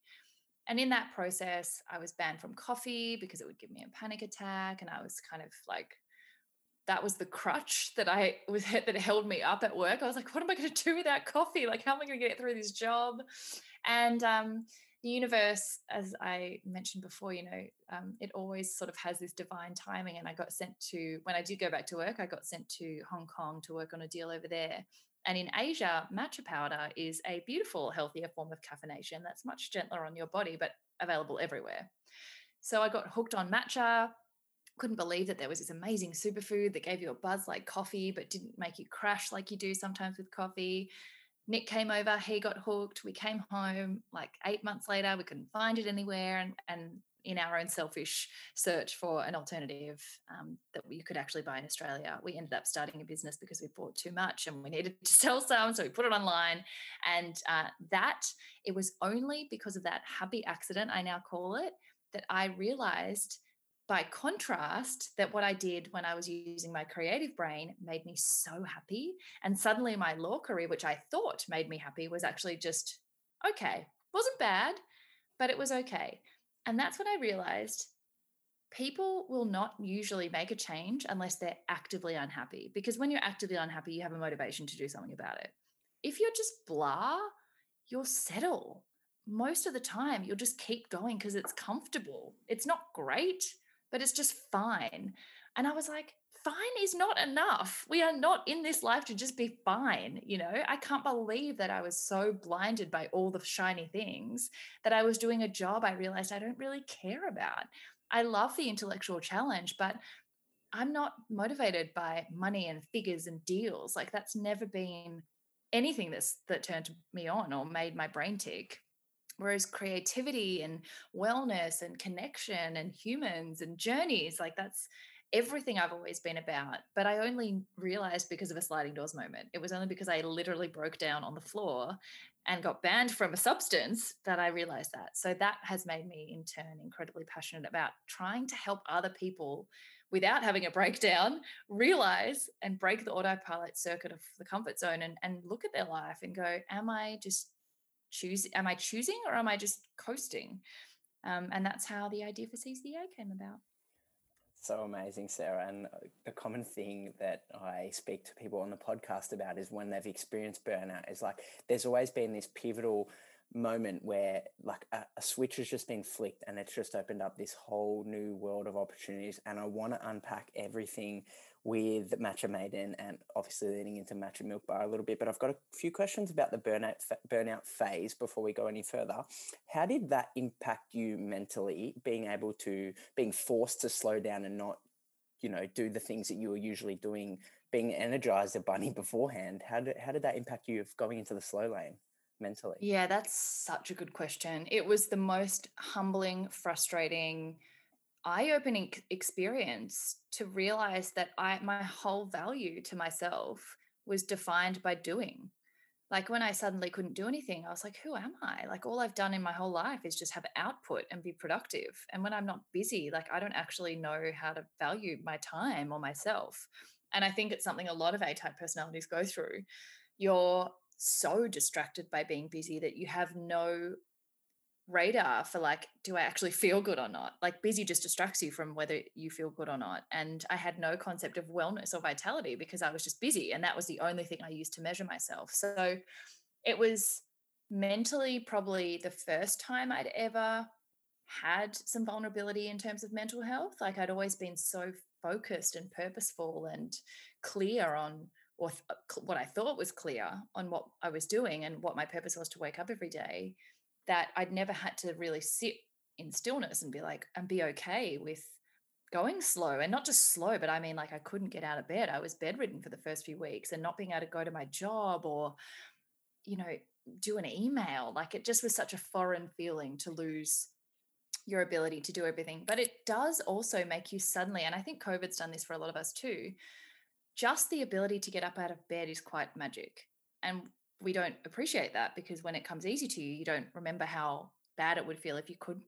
And in that process, I was banned from coffee because it would give me a panic attack. And I was kind of like, that was the crutch that held me up at work. I was like, what am I going to do without coffee? Like, how am I going to get through this job? And the universe, as I mentioned before, it always sort of has this divine timing. And I got sent to, when I did go back to work, I got sent to Hong Kong to work on a deal over there. And in Asia, matcha powder is a beautiful, healthier form of caffeination that's much gentler on your body, but available everywhere. So I got hooked on matcha. Couldn't believe that there was this amazing superfood that gave you a buzz like coffee, but didn't make you crash like you do sometimes with coffee. Nick came over, he got hooked. We came home like 8 months later. We couldn't find it anywhere. And in our own selfish search for an alternative that we could actually buy in Australia, we ended up starting a business because we bought too much and we needed to sell some, so we put it online. And it was only because of that happy accident, I now call it, that I realized by contrast, that what I did when I was using my creative brain made me so happy. And suddenly my law career, which I thought made me happy, was actually just okay. Wasn't bad, but it was okay. And that's when I realized people will not usually make a change unless they're actively unhappy, because when you're actively unhappy, you have a motivation to do something about it. If you're just blah, you'll settle. Most of the time, you'll just keep going because it's comfortable. It's not great, but it's just fine. And I was like, fine is not enough. We are not in this life to just be fine. You know, I can't believe that I was so blinded by all the shiny things that I was doing a job I realized I don't really care about. I love the intellectual challenge, but I'm not motivated by money and figures and deals. Like, that's never been anything that turned me on or made my brain tick. Whereas creativity and wellness and connection and humans and journeys, like, that's everything I've always been about. But I only realized because of a sliding doors moment. It was only because I literally broke down on the floor and got banned from a substance that I realized that. So that has made me in turn incredibly passionate about trying to help other people without having a breakdown realize and break the autopilot circuit of the comfort zone and look at their life and go, am I choosing or am I just coasting? And that's how the idea for Seize the Yay came about. So amazing, Sarah. And the common thing that I speak to people on the podcast about is when they've experienced burnout, is like, there's always been this pivotal moment where like a switch has just been flicked and it's just opened up this whole new world of opportunities. And I want to unpack everything with Matcha Maiden and obviously leading into Matcha Mylkbar a little bit, but I've got a few questions about the burnout phase before we go any further. How did that impact you mentally, being forced to slow down and not, you know, do the things that you were usually doing, being energized a bunny beforehand? How did that impact you of going into the slow lane mentally? Yeah, that's such a good question. It was the most humbling, frustrating, eye-opening experience to realize that my whole value to myself was defined by doing. Like, when I suddenly couldn't do anything, I was like, who am I? Like, all I've done in my whole life is just have output and be productive. And when I'm not busy, like, I don't actually know how to value my time or myself. And I think it's something a lot of A-type personalities go through. You're so distracted by being busy that you have no radar for, like, do I actually feel good or not? Like, busy just distracts you from whether you feel good or not. And I had no concept of wellness or vitality because I was just busy, and that was the only thing I used to measure myself. So it was mentally probably the first time I'd ever had some vulnerability in terms of mental health. Like, I'd always been so focused and purposeful and clear on what I thought was clear on what I was doing and what my purpose was to wake up every day, that I'd never had to really sit in stillness and be okay with going slow. And not just slow, but I mean, like, I couldn't get out of bed. I was bedridden for the first few weeks and not being able to go to my job or, you know, do an email. Like, it just was such a foreign feeling to lose your ability to do everything. But it does also make you suddenly, and I think COVID's done this for a lot of us too, just the ability to get up out of bed is quite magic. And we don't appreciate that because when it comes easy to you, you don't remember how bad it would feel if you couldn't.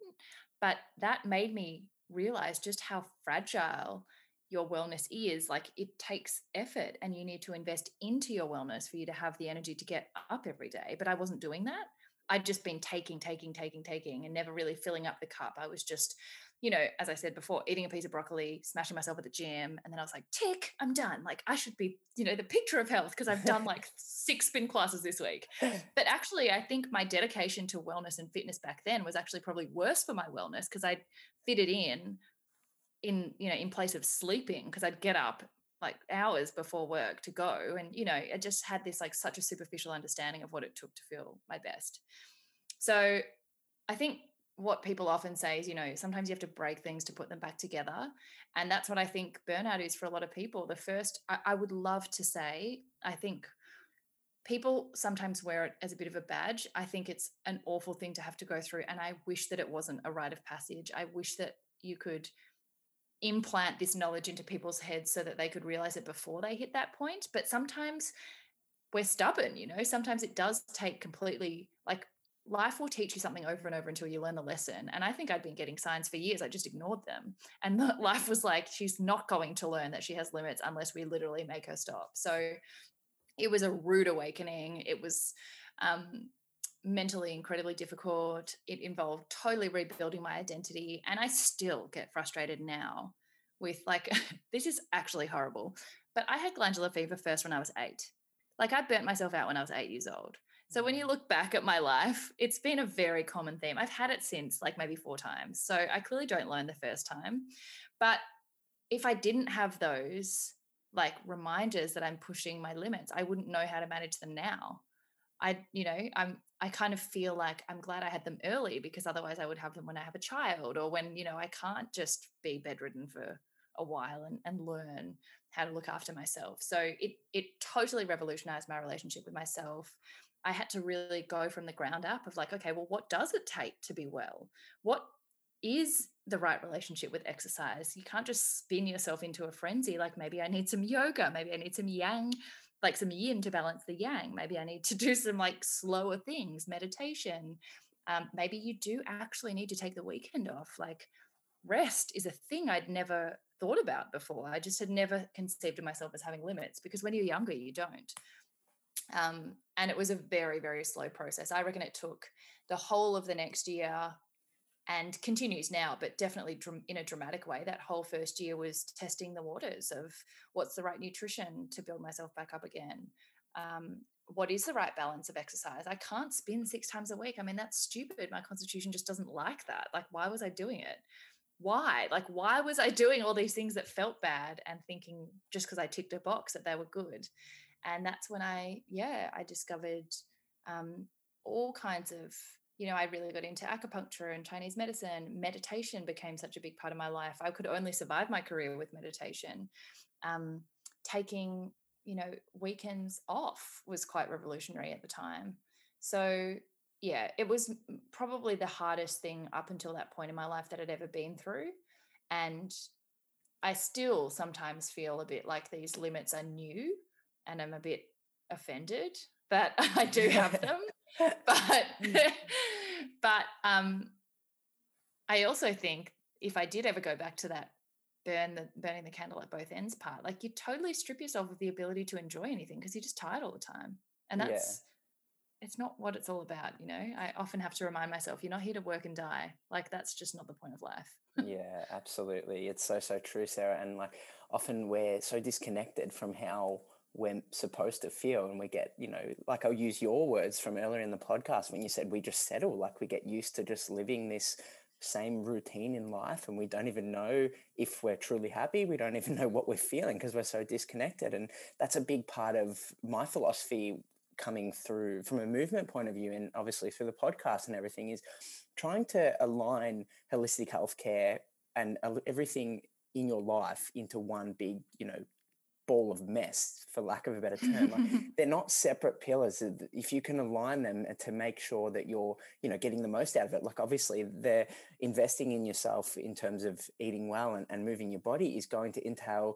But that made me realize just how fragile your wellness is. Like, it takes effort and you need to invest into your wellness for you to have the energy to get up every day. But I wasn't doing that. I'd just been taking and never really filling up the cup. I was just, you know, as I said before, eating a piece of broccoli, smashing myself at the gym. And then I was like, tick, I'm done. Like, I should be, you know, the picture of health because I've done like 6 spin classes this week. But actually, I think my dedication to wellness and fitness back then was actually probably worse for my wellness because I'd fit it in, you know, in place of sleeping, because I'd get up like hours before work to go. And, you know, I just had this like such a superficial understanding of what it took to feel my best. So I think what people often say is, you know, sometimes you have to break things to put them back together. And that's what I think burnout is for a lot of people. The first, I would love to say, I think people sometimes wear it as a bit of a badge. I think it's an awful thing to have to go through. And I wish that it wasn't a rite of passage. I wish that you could implant this knowledge into people's heads so that they could realize it before they hit that point. But sometimes we're stubborn, you know, sometimes it does take completely like life will teach you something over and over until you learn the lesson. And I think I'd been getting signs for years. I just ignored them. And life was like, she's not going to learn that she has limits unless we literally make her stop. So it was a rude awakening. It was mentally incredibly difficult. It involved totally rebuilding my identity. And I still get frustrated now with like, this is actually horrible. But I had glandular fever first when I was 8. Like I burnt myself out when I was 8 years old. So when you look back at my life, it's been a very common theme. I've had it since like maybe 4 times. So I clearly don't learn the first time. But if I didn't have those like reminders that I'm pushing my limits, I wouldn't know how to manage them now. I kind of feel like I'm glad I had them early, because otherwise I would have them when I have a child, or when, you know, I can't just be bedridden for a while and learn how to look after myself. So it totally revolutionized my relationship with myself. I had to really go from the ground up of like, okay, well, what does it take to be well? What is the right relationship with exercise? You can't just spin yourself into a frenzy. Like maybe I need some yoga, maybe I need some yang, like some yin to balance the yang. Maybe I need to do some like slower things, meditation. Maybe you do actually need to take the weekend off. Like rest is a thing I'd never thought about before. I just had never conceived of myself as having limits, because when you're younger, you don't. And it was a very, very slow process. I reckon it took the whole of the next year, and continues now, but definitely in a dramatic way. That whole first year was testing the waters of what's the right nutrition to build myself back up again. What is the right balance of exercise? I can't spin 6 times a week. I mean, that's stupid. My constitution just doesn't like that. Like, why was I doing it? Why? Like, why was I doing all these things that felt bad and thinking just because I ticked a box that they were good? And that's when I discovered all kinds of, you know, I really got into acupuncture and Chinese medicine. Meditation became such a big part of my life. I could only survive my career with meditation. Taking, you know, weekends off was quite revolutionary at the time. So yeah, it was probably the hardest thing up until that point in my life that I'd ever been through. And I still sometimes feel a bit like these limits are new, and I'm a bit offended that I do have them. But I also think if I did ever go back to that burning the candle at both ends part, like you totally strip yourself of the ability to enjoy anything because you're just tired all the time. And that's, It's not what it's all about, you know. I often have to remind myself, you're not here to work and die. Like that's just not the point of life. Yeah, absolutely. It's so, so true, Sarah. And like often we're so disconnected from how we're supposed to feel, and we get, you know, like I'll use your words from earlier in the podcast when you said we just settle, like we get used to just living this same routine in life, and we don't even know if we're truly happy. We don't even know what we're feeling because we're so disconnected. And that's a big part of my philosophy coming through from a movement point of view, and obviously through the podcast and everything, is trying to align holistic healthcare and everything in your life into one big, you know, ball of mess, for lack of a better term. Like, they're not separate pillars. If you can align them to make sure that you're, you know, getting the most out of it. Like obviously they're investing in yourself in terms of eating well and moving your body is going to entail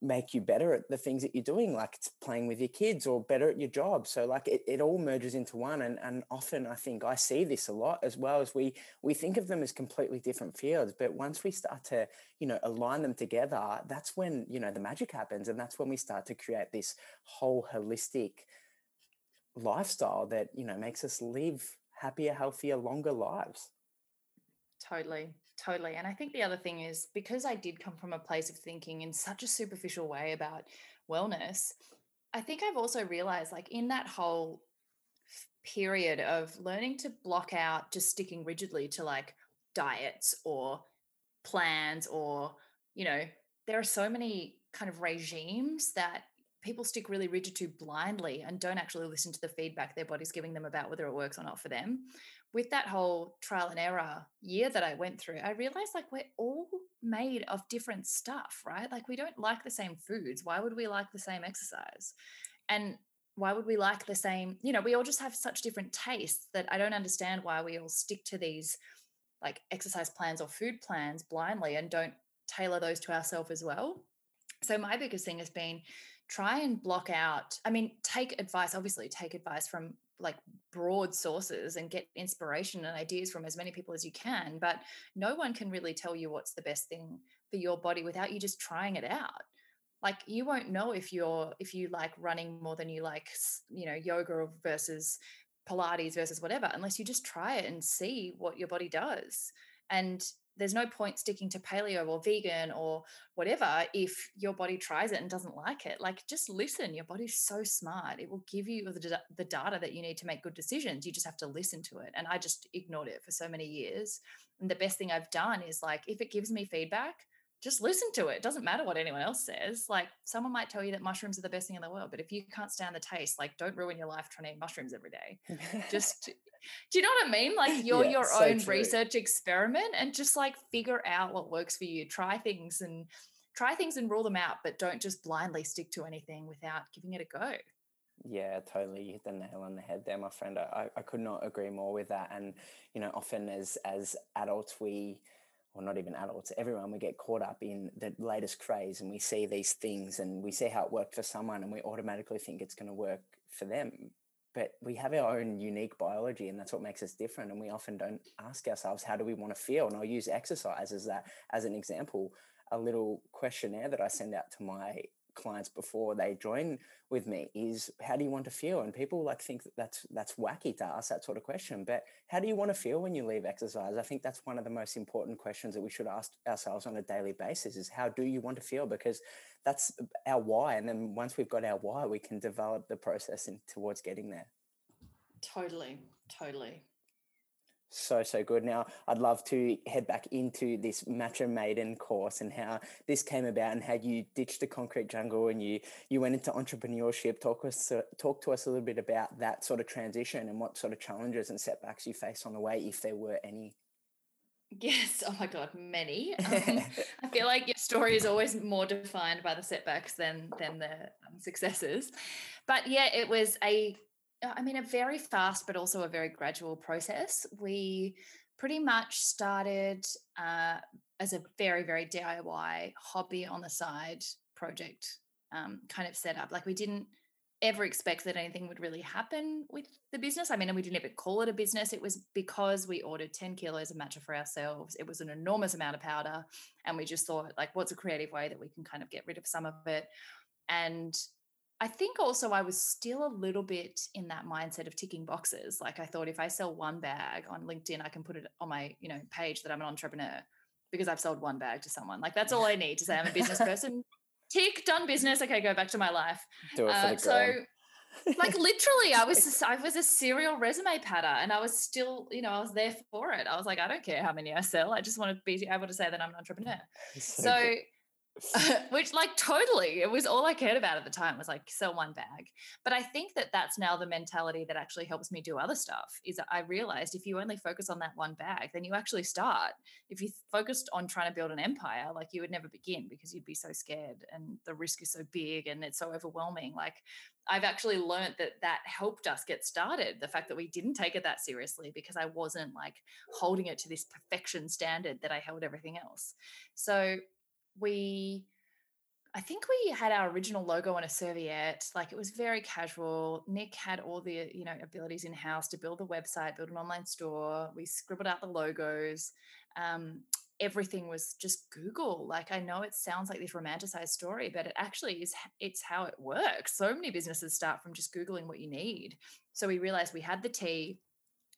make you better at the things that you're doing, like it's playing with your kids or better at your job. So like it all merges into one. And often I think I see this a lot as well, as we think of them as completely different fields, but once we start to, you know, align them together, that's when, you know, the magic happens. And that's when we start to create this whole holistic lifestyle that, you know, makes us live happier, healthier, longer lives. Totally. And I think the other thing is, because I did come from a place of thinking in such a superficial way about wellness, I think I've also realized, like in that whole period of learning to block out just sticking rigidly to like diets or plans, or, you know, there are so many kind of regimes that people stick really rigid to blindly and don't actually listen to the feedback their body's giving them about whether it works or not for them. With that whole trial and error year that I went through, I realized like we're all made of different stuff, right? Like we don't like the same foods. Why would we like the same exercise? And why would we like the same, you know, we all just have such different tastes that I don't understand why we all stick to these like exercise plans or food plans blindly and don't tailor those to ourselves as well. So my biggest thing has been, try and block out, I mean, take advice, obviously take advice from like broad sources and get inspiration and ideas from as many people as you can, but no one can really tell you what's the best thing for your body without you just trying it out. Like, you won't know if you like running more than you like, you know, yoga versus Pilates versus whatever, unless you just try it and see what your body does. And there's no point sticking to paleo or vegan or whatever if your body tries it and doesn't like it. Like, just listen. Your body's so smart. It will give you the data that you need to make good decisions. You just have to listen to it. And I just ignored it for so many years. And the best thing I've done is, like, if it gives me feedback, just listen to it. It doesn't matter what anyone else says. Like, someone might tell you that mushrooms are the best thing in the world, but if you can't stand the taste, like, don't ruin your life trying to eat mushrooms every day. Just, do you know what I mean? Like, you're your own research experiment, and just, like, figure out what works for you. Try things and rule them out, but don't just blindly stick to anything without giving it a go. Yeah, totally. You hit the nail on the head there, my friend. I could not agree more with that. And, you know, often as adults, not even adults, everyone, we get caught up in the latest craze, and we see these things and we see how it worked for someone, and we automatically think it's going to work for them. But we have our own unique biology, and that's what makes us different. And we often don't ask ourselves, how do we want to feel? And I'll use exercise as an example. A little questionnaire that I send out to my clients before they join with me is, how do you want to feel? And people like think that's wacky to ask that sort of question, but how do you want to feel when you leave exercise? I think that's one of the most important questions that we should ask ourselves on a daily basis, is how do you want to feel? Because that's our why, and then once we've got our why, we can develop the process towards getting there. Totally So good. Now, I'd love to head back into this Matcha Maiden course and how this came about and how you ditched the concrete jungle and you went into entrepreneurship. Talk to us a little bit about that sort of transition and what sort of challenges and setbacks you faced on the way, if there were any. Yes. Oh my God, many. I feel like your story is always more defined by the setbacks than the successes. But yeah, it was a very fast but also a very gradual process. We pretty much started as a very, very DIY hobby on the side project kind of setup. Like, we didn't ever expect that anything would really happen with the business. I mean, and we didn't even call it a business. It was because we ordered 10 kilos of matcha for ourselves. It was an enormous amount of powder, and we just thought, like, what's a creative way that we can kind of get rid of some of it? And I think also I was still a little bit in that mindset of ticking boxes. Like, I thought, if I sell one bag on LinkedIn, I can put it on my, you know, page that I'm an entrepreneur because I've sold one bag to someone. Like, that's all I need to say I'm a business person. Tick, done business. Okay, go back to my life. Do it for the girl. So, like, literally, I was a serial resume patter, and I was still, you know, I was there for it. I was like, I don't care how many I sell. I just want to be able to say that I'm an entrepreneur. So which, like, totally, it was all I cared about at the time, was like, sell one bag. But I think that that's now the mentality that actually helps me do other stuff, is I realized if you only focus on that one bag, then you actually start. If you focused on trying to build an empire, like, you would never begin because you'd be so scared and the risk is so big and it's so overwhelming. Like, I've actually learned that helped us get started. The fact that we didn't take it that seriously, because I wasn't, like, holding it to this perfection standard that I held everything else. So I think we had our original logo on a serviette. Like, it was very casual. Nick had all the, you know, abilities in-house to build the website, build an online store. We scribbled out the logos. Everything was just Google. Like, I know it sounds like this romanticized story, but it actually is, it's how it works. So many businesses start from just Googling what you need. So we realized we had the tea.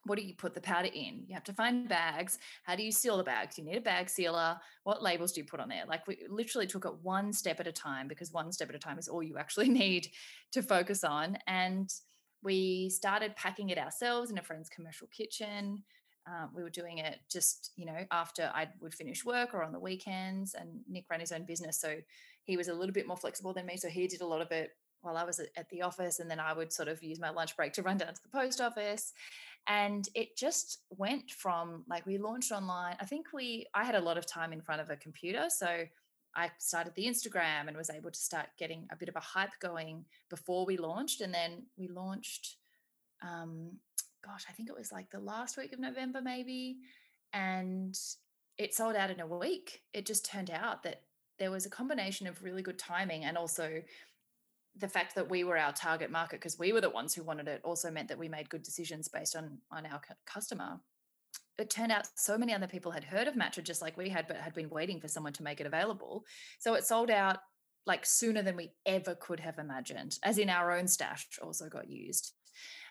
What do you put the powder in? You have to find bags. How do you seal the bags? You need a bag sealer. What labels do you put on there? Like, we literally took it one step at a time, because one step at a time is all you actually need to focus on. And we started packing it ourselves in a friend's commercial kitchen. We were doing it just, you know, after I would finish work or on the weekends. And Nick ran his own business, so he was a little bit more flexible than me. So he did a lot of it while I was at the office, and then I would sort of use my lunch break to run down to the post office. And it just went from, like, we launched online. I think I had a lot of time in front of a computer, so I started the Instagram and was able to start getting a bit of a hype going before we launched. And then we launched, I think it was like the last week of November maybe, and it sold out in a week. It just turned out that there was a combination of really good timing and also the fact that we were our target market because we were the ones who wanted it also meant that we made good decisions based on our customer. It turned out so many other people had heard of Matcha just like we had, but had been waiting for someone to make it available. So it sold out like sooner than we ever could have imagined, as in our own stash also got used.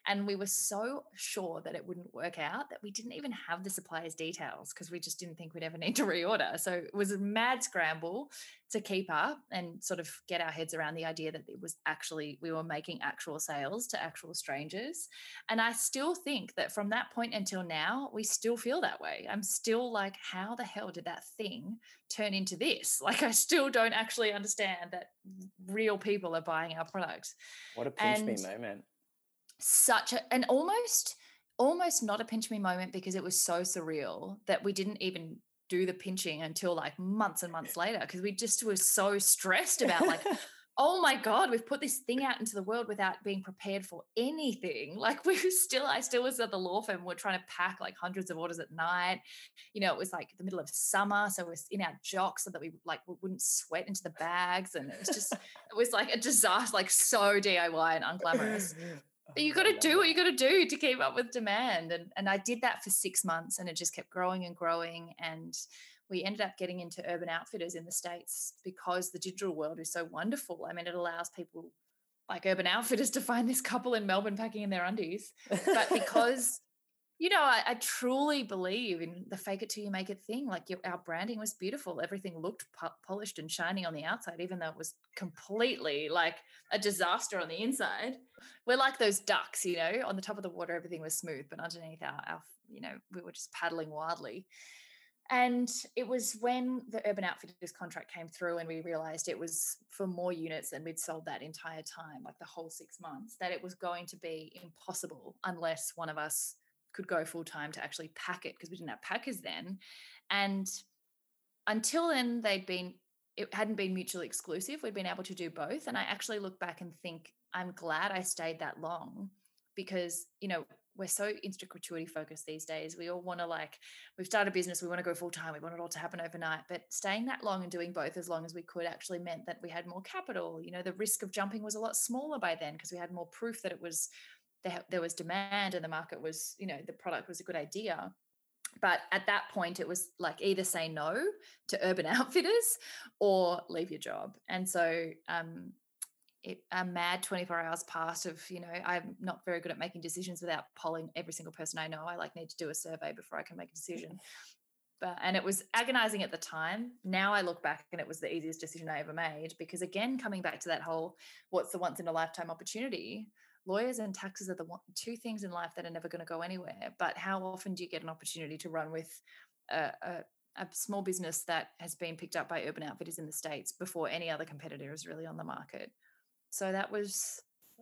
And we were so sure that it wouldn't work out that we didn't even have the supplier's details because we just didn't think we'd ever need to reorder. So it was a mad scramble to keep up and sort of get our heads around the idea that it was actually, we were making actual sales to actual strangers. And I still think that from that point until now, we still feel that way. I'm still like, how the hell did that thing turn into this? Like, I still don't actually understand that real people are buying our product. What a pinch me moment. Such a, and almost not a pinch me moment because it was so surreal that we didn't even do the pinching until like months and months later because we just were so stressed about like, oh my God, we've put this thing out into the world without being prepared for anything. Like we were still, I still was at the law firm. We're trying to pack like hundreds of orders at night. You know, it was like the middle of summer. So we're in our jocks so that we like wouldn't sweat into the bags. And it was just, it was like a disaster, like so DIY and unglamorous. But you got to do what you got to do to keep up with demand. And I did that for 6 months and it just kept growing and growing. And we ended up getting into Urban Outfitters in the States because the digital world is so wonderful. I mean, it allows people like Urban Outfitters to find this couple in Melbourne packing in their undies. But because, you know, I truly believe in the fake it till you make it thing. Like our branding was beautiful. Everything looked polished and shiny on the outside, even though it was completely like a disaster on the inside. We're like those ducks, you know, on the top of the water, everything was smooth, but underneath our you know, we were just paddling wildly. And it was when the Urban Outfitters contract came through and we realized it was for more units than we'd sold that entire time, like the whole 6 months, that it was going to be impossible unless one of us could go full time to actually pack it because we didn't have packers then. And until then it hadn't been mutually exclusive. We'd been able to do both. And I actually look back and think, I'm glad I stayed that long because, you know, we're so Instagram focused these days. We all want to like, we've started a business, we want to go full time, we want it all to happen overnight. But staying that long and doing both as long as we could actually meant that we had more capital. You know, the risk of jumping was a lot smaller by then because we had more proof that it was, there was demand and the market was, you know, the product was a good idea. But at that point, it was like either say no to Urban Outfitters or leave your job. And so, a mad 24 hours passed of, you know, I'm not very good at making decisions without polling every single person I know. I like need to do a survey before I can make a decision. And it was agonizing at the time. Now I look back and it was the easiest decision I ever made because, again, coming back to that whole what's the once in a lifetime opportunity, lawyers and taxes are the two things in life that are never going to go anywhere. But how often do you get an opportunity to run with a small business that has been picked up by Urban Outfitters in the States before any other competitor is really on the market? So that was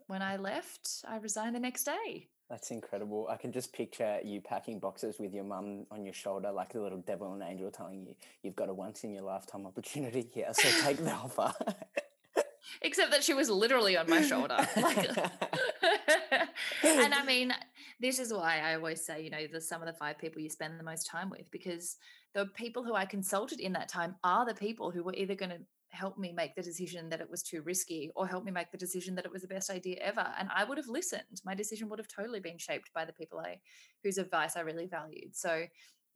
when I left. I resigned the next day. That's incredible. I can just picture you packing boxes with your mum on your shoulder like the little devil and angel telling you, you've got a once-in-your-lifetime opportunity here, so take the offer. Except that she was literally on my shoulder. Like, and, I mean, this is why I always say, you know, there's some of the five people you spend the most time with because the people who I consulted in that time are the people who were either going to help me make the decision that it was too risky or help me make the decision that it was the best idea ever. And I would have listened. My decision would have totally been shaped by the people whose advice I really valued. So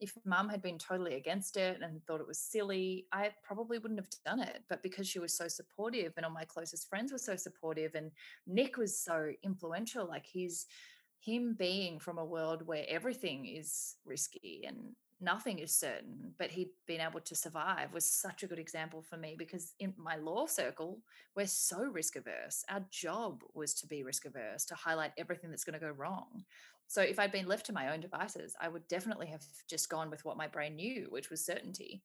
if mum had been totally against it and thought it was silly, I probably wouldn't have done it. But because she was so supportive and all my closest friends were so supportive and Nick was so influential, like him being from a world where everything is risky and nothing is certain, but he'd been able to survive was such a good example for me because in my law circle, we're so risk averse. Our job was to be risk averse, to highlight everything that's going to go wrong. So if I'd been left to my own devices, I would definitely have just gone with what my brain knew, which was certainty.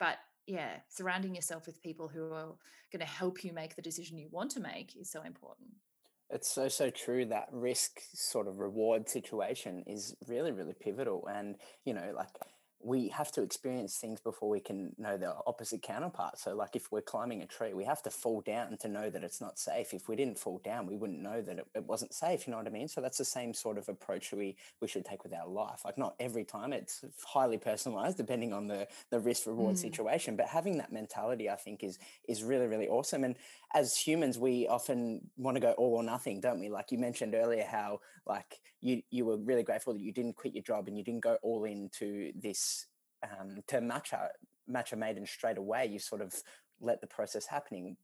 But yeah, surrounding yourself with people who are going to help you make the decision you want to make is so important. It's so, so true. That risk sort of reward situation is really, really pivotal. And, you know, like we have to experience things before we can know the opposite counterpart. So like if we're climbing a tree, we have to fall down to know that it's not safe. If we didn't fall down, we wouldn't know that it wasn't safe. You know what I mean? So that's the same sort of approach we should take with our life. Like not every time, it's highly personalized depending on the risk reward situation. But having that mentality, I think, is really, really awesome. And as humans, we often want to go all or nothing, don't we? Like you mentioned earlier, how like you were really grateful that you didn't quit your job and you didn't go all into this to Matcha Maiden straight away. You sort of let the process happened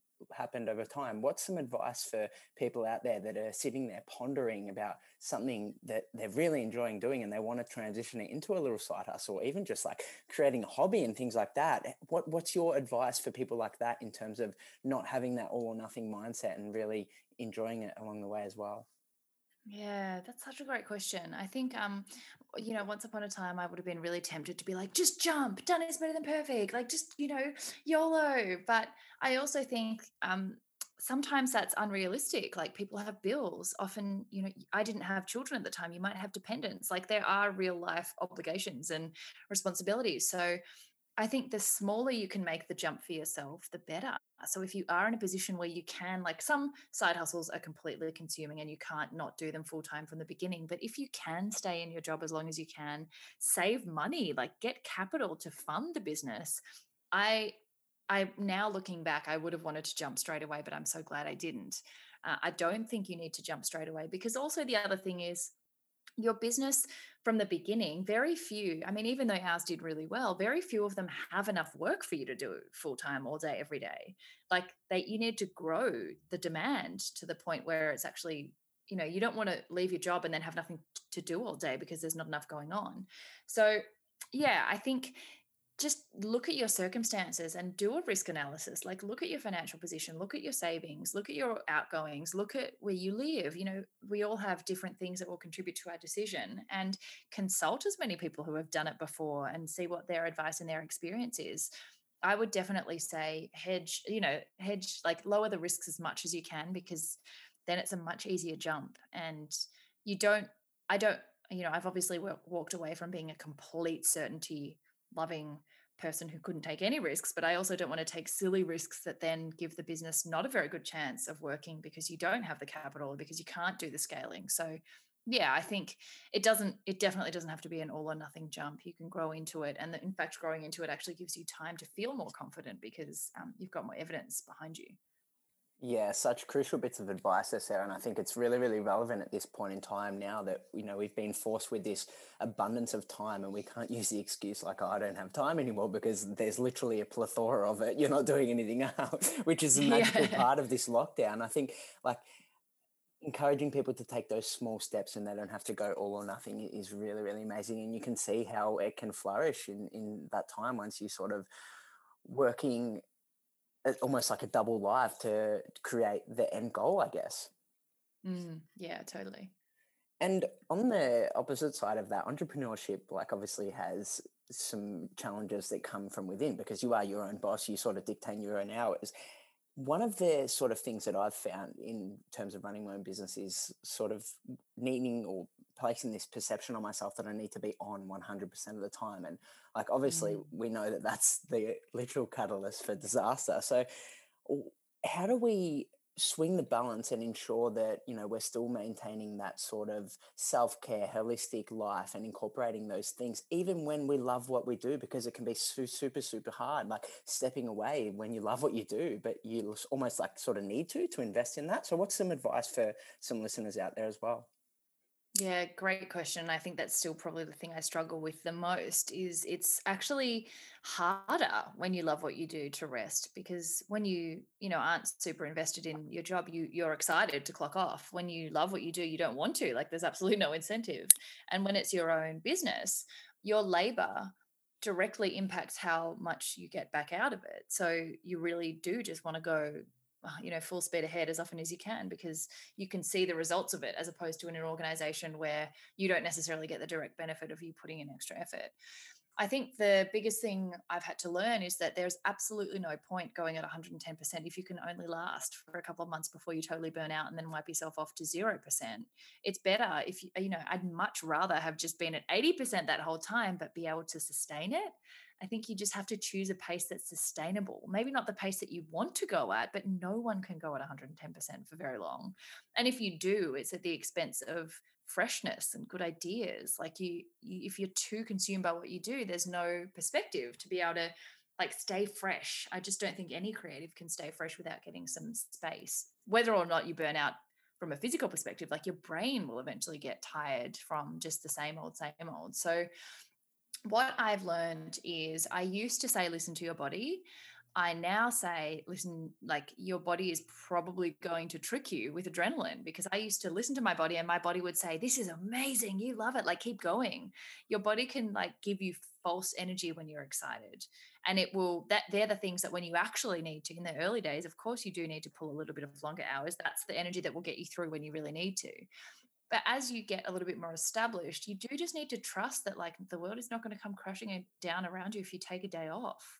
over time. What's some advice for people out there that are sitting there pondering about something that they're really enjoying doing and they want to transition it into a little side hustle, or even just like creating a hobby and things like that? What's your advice for people like that in terms of not having that all or nothing mindset and really enjoying it along the way as well? Yeah, that's such a great question. I think, you know, once upon a time, I would have been really tempted to be like, just jump, done is better than perfect, like just, you know, YOLO. But I also think sometimes that's unrealistic. Like people have bills. Often, you know, I didn't have children at the time. You might have dependents. Like there are real life obligations and responsibilities. So I think the smaller you can make the jump for yourself, the better. So if you are in a position where you can, like some side hustles are completely consuming and you can't not do them full time from the beginning, but if you can stay in your job as long as you can, save money, like get capital to fund the business. I now looking back, I would have wanted to jump straight away, but I'm so glad I didn't. I don't think you need to jump straight away, because also the other thing is, your business from the beginning, very few, I mean, even though ours did really well, very few of them have enough work for you to do full-time all day, every day. Like that you need to grow the demand to the point where it's actually, you know, you don't want to leave your job and then have nothing to do all day because there's not enough going on. So yeah, I think just look at your circumstances and do a risk analysis. Like look at your financial position, look at your savings, look at your outgoings, look at where you live. You know, we all have different things that will contribute to our decision, and consult as many people who have done it before and see what their advice and their experience is. I would definitely say hedge, like lower the risks as much as you can, because then it's a much easier jump. And I've obviously walked away from being a complete certainty loving person who couldn't take any risks, but I also don't want to take silly risks that then give the business not a very good chance of working because you don't have the capital or because you can't do the scaling. So yeah, I think it definitely doesn't have to be an all or nothing jump. You can grow into it, and in fact growing into it actually gives you time to feel more confident because you've got more evidence behind you. Yeah, such crucial bits of advice there, Sarah, and I think it's really, really relevant at this point in time now that, you know, we've been forced with this abundance of time and we can't use the excuse like, oh, I don't have time anymore, because there's literally a plethora of it. You're not doing anything else, which is the magical part of this lockdown. I think like encouraging people to take those small steps and they don't have to go all or nothing is really, really amazing, and you can see how it can flourish in that time once you sort of working almost like a double life to create the end goal, I guess. Yeah, totally. And on the opposite side of that, entrepreneurship, like obviously has some challenges that come from within because you are your own boss, you sort of dictate your own hours. One of the sort of things that I've found in terms of running my own business is sort of needing or placing this perception on myself that I need to be on 100% of the time. And like, obviously we know that that's the literal catalyst for disaster. So how do we swing the balance and ensure that, you know, we're still maintaining that sort of self-care, holistic life and incorporating those things, even when we love what we do, because it can be super, super hard, like stepping away when you love what you do, but you almost like sort of need to invest in that. So what's some advice for some listeners out there as well? Yeah, great question. I think that's still probably the thing I struggle with the most, is it's actually harder when you love what you do to rest, because when you aren't super invested in your job, you're excited to clock off. When you love what you do, you don't want to, like there's absolutely no incentive. And when it's your own business, your labor directly impacts how much you get back out of it. So you really do just want to go, you know, full speed ahead as often as you can, because you can see the results of it, as opposed to in an organization where you don't necessarily get the direct benefit of you putting in extra effort. I think the biggest thing I've had to learn is that there's absolutely no point going at 110% if you can only last for a couple of months before you totally burn out and then wipe yourself off to 0%. It's better if, you know, I'd much rather have just been at 80% that whole time but be able to sustain it. I think you just have to choose a pace that's sustainable, maybe not the pace that you want to go at, but no one can go at 110% for very long. And if you do, it's at the expense of freshness and good ideas. Like you if you're too consumed by what you do, there's no perspective to be able to like stay fresh. I just don't think any creative can stay fresh without getting some space, whether or not you burn out from a physical perspective. Like your brain will eventually get tired from just the same old. So what I've learned is I used to say, listen to your body. I now say, listen, like your body is probably going to trick you with adrenaline, because I used to listen to my body and my body would say, this is amazing. You love it. Like, keep going. Your body can like give you false energy when you're excited. And it will, that they're the things that when you actually need to, in the early days, of course you do need to pull a little bit of longer hours. That's the energy that will get you through when you really need to. But as you get a little bit more established, you do just need to trust that like the world is not going to come crashing down around you if you take a day off.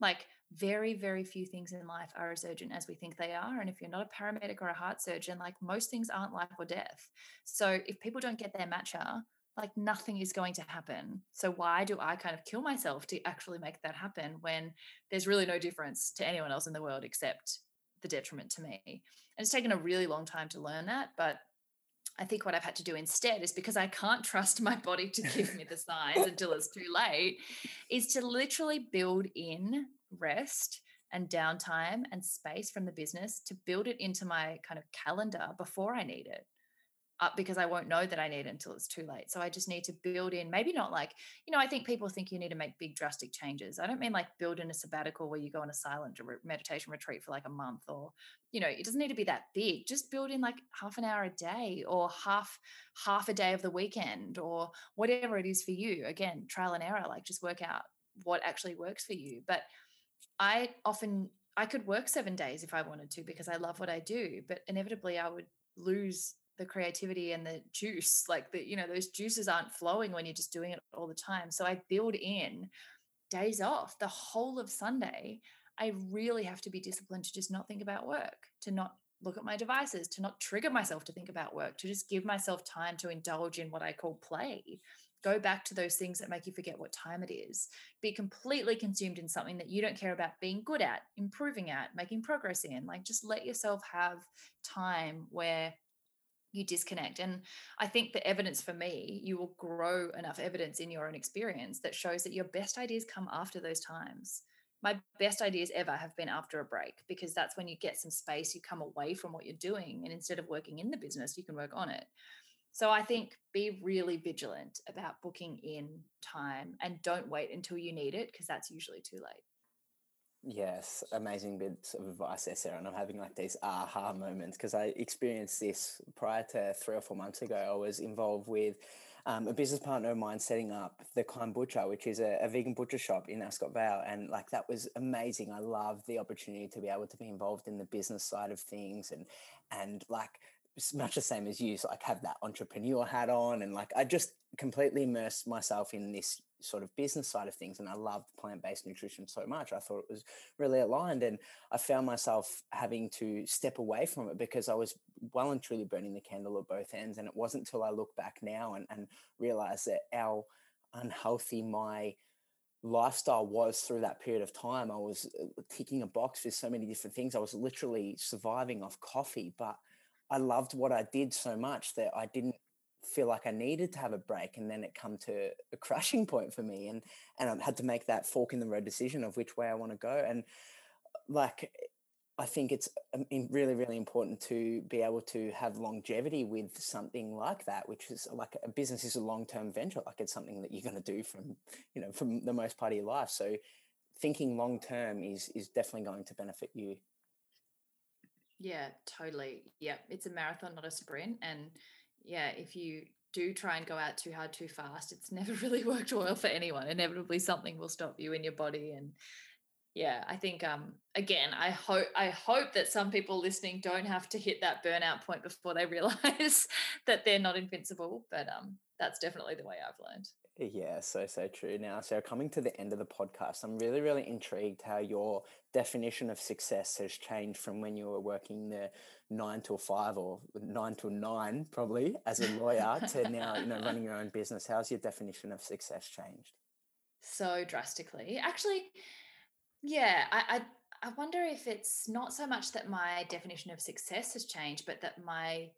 Like very, very few things in life are as urgent as we think they are. And if you're not a paramedic or a heart surgeon, like most things aren't life or death. So if people don't get their matcha, like nothing is going to happen. So why do I kind of kill myself to actually make that happen when there's really no difference to anyone else in the world except the detriment to me? And it's taken a really long time to learn that, but I think what I've had to do instead is, because I can't trust my body to give me the signs until it's too late, is to literally build in rest and downtime and space from the business, to build it into my kind of calendar before I need it, because I won't know that I need it until it's too late. So I just need to build in, maybe not like, you know, I think people think you need to make big drastic changes. I don't mean like build in a sabbatical where you go on a silent meditation retreat for like a month, or, you know, it doesn't need to be that big. Just build in like half an hour a day, or half a day of the weekend, or whatever it is for you. Again, trial and error, like just work out what actually works for you. But I could work 7 days if I wanted to, because I love what I do, but inevitably I would lose the creativity and the juice, like the, you know, those juices aren't flowing when you're just doing it all the time. So I build in days off. The whole of Sunday, I really have to be disciplined to just not think about work, to not look at my devices, to not trigger myself to think about work, to just give myself time to indulge in what I call play. Go back to those things that make you forget what time it is. Be completely consumed in something that you don't care about being good at, improving at, making progress in. Like just let yourself have time where you disconnect. And I think the evidence, for me, you will grow enough evidence in your own experience that shows that your best ideas come after those times. My best ideas ever have been after a break, because that's when you get some space, you come away from what you're doing, and instead of working in the business, you can work on it. So I think be really vigilant about booking in time, and don't wait until you need it, because that's usually too late. Yes, amazing bits of advice there, Sarah. And I'm having like these aha moments, because I experienced this prior to 3 or 4 months ago. I was involved with a business partner of mine setting up the Kind Butcher, which is a vegan butcher shop in Ascot Vale. And like that was amazing. I loved the opportunity to be able to be involved in the business side of things, and like much the same as you, so like have that entrepreneur hat on, and like I just completely immersed myself in this sort of business side of things, and I loved plant-based nutrition so much. I thought it was really aligned, and I found myself having to step away from it because I was well and truly burning the candle at both ends. And it wasn't until I look back now and realize that how unhealthy my lifestyle was through that period of time. I was ticking a box with so many different things. I was literally surviving off coffee, but I loved what I did so much that I didn't feel like I needed to have a break. And then it come to a crashing point for me, and I had to make that fork in the road decision of which way I want to go. And like, I think it's really, really important to be able to have longevity with something like that, which is like a business is a long-term venture. Like it's something that you're going to do from, you know, from the most part of your life. So thinking long-term is definitely going to benefit you. Yeah, totally. Yeah. It's a marathon, not a sprint. And yeah, if you do try and go out too hard, too fast, it's never really worked well for anyone. Inevitably something will stop you in your body. And yeah, I think, again, I hope that some people listening don't have to hit that burnout point before they realize that they're not invincible, but that's definitely the way I've learned. Yeah, so true. Now, Sarah, coming to the end of the podcast, I'm really intrigued how your definition of success has changed from when you were working the 9 to 5 or 9 to 9, probably, as a lawyer to now, running your own business. How's your definition of success changed? So drastically. Actually, yeah, I wonder if it's not so much that my definition of success has changed, but that my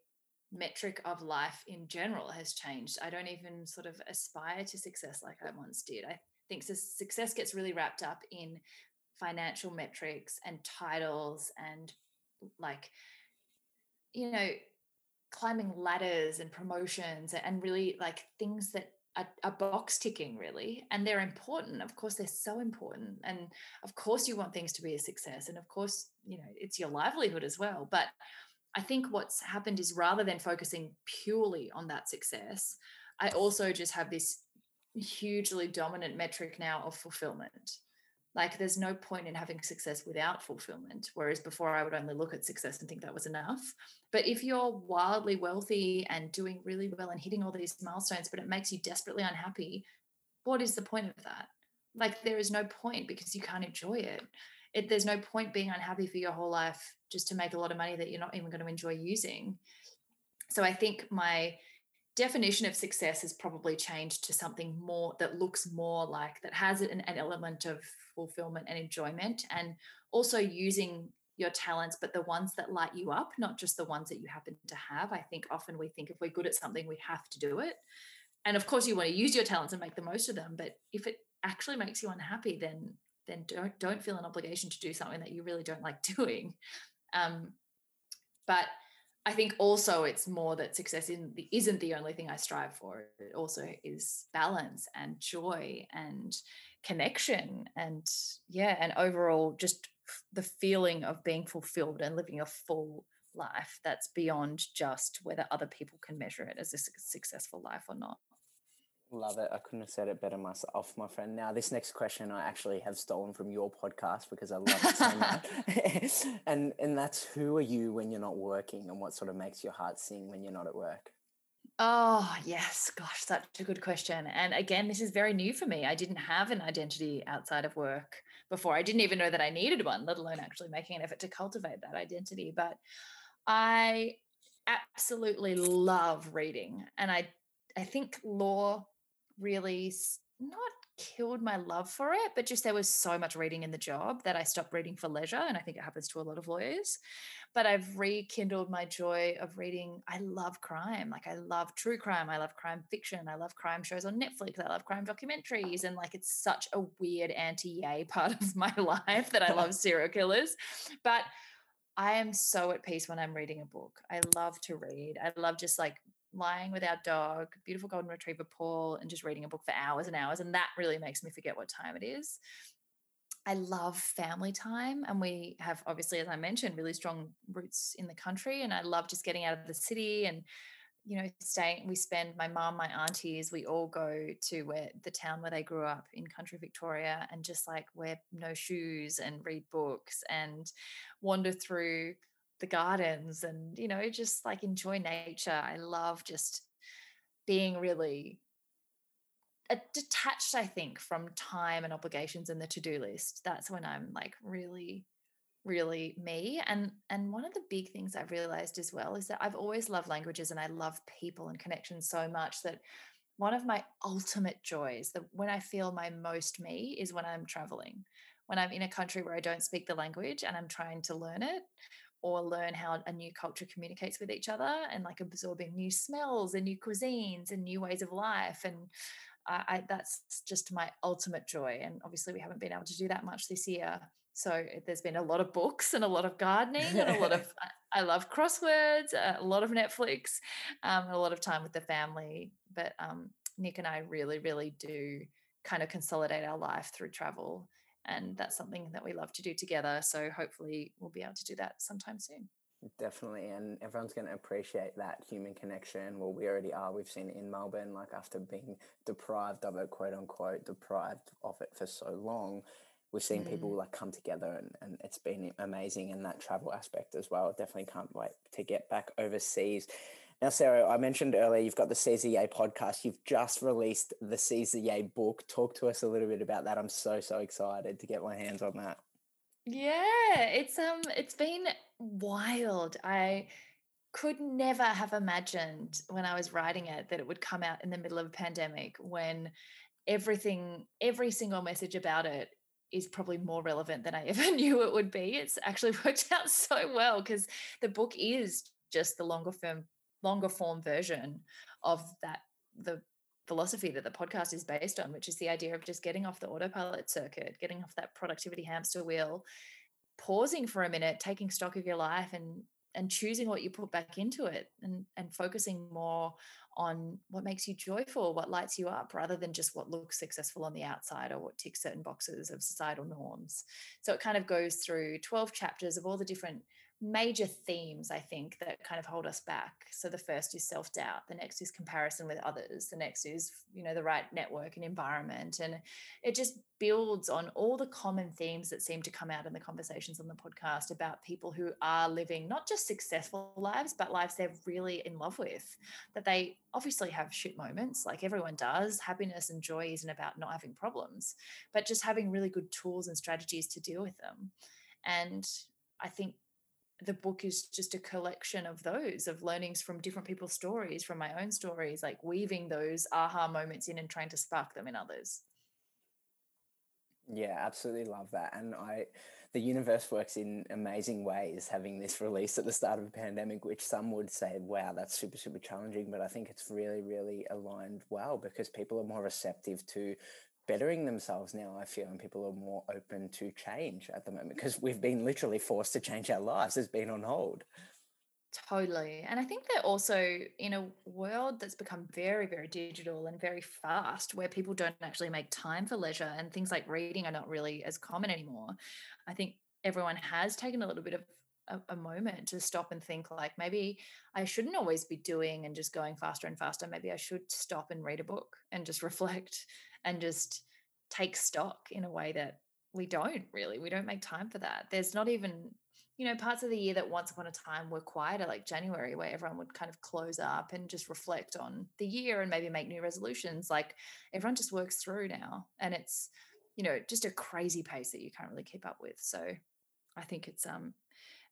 metric of life in general has changed. I don't even sort of aspire to success like I once did. I think success gets really wrapped up in financial metrics and titles and climbing ladders and promotions and really things that are box ticking, really. And they're important. Of course, they're so important. And of course you want things to be a success. And of course, it's your livelihood as well. But I think what's happened is rather than focusing purely on that success, I also just have this hugely dominant metric now of fulfillment. There's no point in having success without fulfillment, whereas before I would only look at success and think that was enough. But if you're wildly wealthy and doing really well and hitting all these milestones, but it makes you desperately unhappy, what is the point of that? There is no point because you can't enjoy it. There's no point being unhappy for your whole life just to make a lot of money that you're not even going to enjoy using. So I think my definition of success has probably changed to something more that looks more that has an element of fulfillment and enjoyment, and also using your talents, but the ones that light you up, not just the ones that you happen to have. I think often we think if we're good at something, we have to do it. And of course you want to use your talents and make the most of them. But if it actually makes you unhappy, then don't feel an obligation to do something that you really don't like doing. But I think also it's more that success isn't the only thing I strive for. It also is balance and joy and connection and overall just the feeling of being fulfilled and living a full life that's beyond just whether other people can measure it as a successful life or not. Love it. I couldn't have said it better myself, my friend. Now, this next question I actually have stolen from your podcast because I love it so much. And that's, who are you when you're not working, and what sort of makes your heart sing when you're not at work? Oh, yes. Gosh, such a good question. And again, this is very new for me. I didn't have an identity outside of work before. I didn't even know that I needed one, let alone actually making an effort to cultivate that identity. But I absolutely love reading. And I think law really not killed my love for it, but just there was so much reading in the job that I stopped reading for leisure, and I think it happens to a lot of lawyers. But I've rekindled my joy of reading. I love crime. I love true crime. I love crime fiction. I love crime shows on Netflix. I love crime documentaries. And it's such a weird anti-yay part of my life that I love serial killers. But I am so at peace when I'm reading a book. I love to read. I love just lying with our dog, beautiful golden retriever Paul, and just reading a book for hours and hours, and that really makes me forget what time it is. I love family time, and we have, obviously, as I mentioned, really strong roots in the country, and I love just getting out of the city and staying. We spend, my mum, my aunties, we all go to the town where they grew up in country Victoria, and just wear no shoes and read books and wander through the gardens and, just enjoy nature. I love just being really detached, I think, from time and obligations and the to-do list. That's when I'm really, really me. And one of the big things I've realized as well is that I've always loved languages, and I love people and connections so much that one of my ultimate joys, that when I feel my most me, is when I'm traveling, when I'm in a country where I don't speak the language and I'm trying to learn it, or learn how a new culture communicates with each other, and absorbing new smells and new cuisines and new ways of life. And I that's just my ultimate joy. And obviously we haven't been able to do that much this year. So there's been a lot of books and a lot of gardening and a lot of, I love crosswords, a lot of Netflix, a lot of time with the family. But Nick and I really, really do kind of consolidate our life through travel. And that's something that we love to do together. So hopefully we'll be able to do that sometime soon. Definitely. And everyone's going to appreciate that human connection. Well, we already are. We've seen it in Melbourne, after being deprived of it, quote unquote, deprived of it for so long, we've seen people come together, and it's been amazing. And that travel aspect as well. Definitely can't wait to get back overseas. Now, Sarah, I mentioned earlier, you've got the Seize the Yay podcast. You've just released the Seize the Yay book. Talk to us a little bit about that. I'm so excited to get my hands on that. Yeah, it's been wild. I could never have imagined when I was writing it that it would come out in the middle of a pandemic, when every single message about it is probably more relevant than I ever knew it would be. It's actually worked out so well, because the book is just the longer form version of that, the philosophy that the podcast is based on, which is the idea of just getting off the autopilot circuit, getting off that productivity hamster wheel, pausing for a minute, taking stock of your life and choosing what you put back into it, and focusing more on what makes you joyful, what lights you up, rather than just what looks successful on the outside or what ticks certain boxes of societal norms. So it kind of goes through 12 chapters of all the different major themes, I think, that kind of hold us back. So the first is self-doubt. The next is comparison with others. The next is, the right network and environment. And it just builds on all the common themes that seem to come out in the conversations on the podcast about people who are living not just successful lives, but lives they're really in love with, that they obviously have shit moments, like everyone does. Happiness and joy isn't about not having problems, but just having really good tools and strategies to deal with them. And I think the book is just a collection of those, of learnings from different people's stories, from my own stories, like weaving those aha moments in and trying to spark them in others. Yeah, absolutely love that. And the universe works in amazing ways, having this release at the start of a pandemic, which some would say, wow, that's super challenging. But I think it's really aligned well, because people are more receptive to bettering themselves now, I feel, and people are more open to change at the moment, because we've been literally forced to change our lives. It's been on hold. Totally. And I think they're also in a world that's become very, very digital and very fast, where people don't actually make time for leisure, and things like reading are not really as common anymore. I think everyone has taken a little bit of a moment to stop and think, like, maybe I shouldn't always be doing and just going faster and faster. Maybe I should stop and read a book and just reflect and just take stock in a way that we don't make time for that. There's not even, parts of the year that once upon a time were quieter, like January, where everyone would kind of close up and just reflect on the year and maybe make new resolutions. Like, everyone just works through now, and it's, just a crazy pace that you can't really keep up with. So I think it's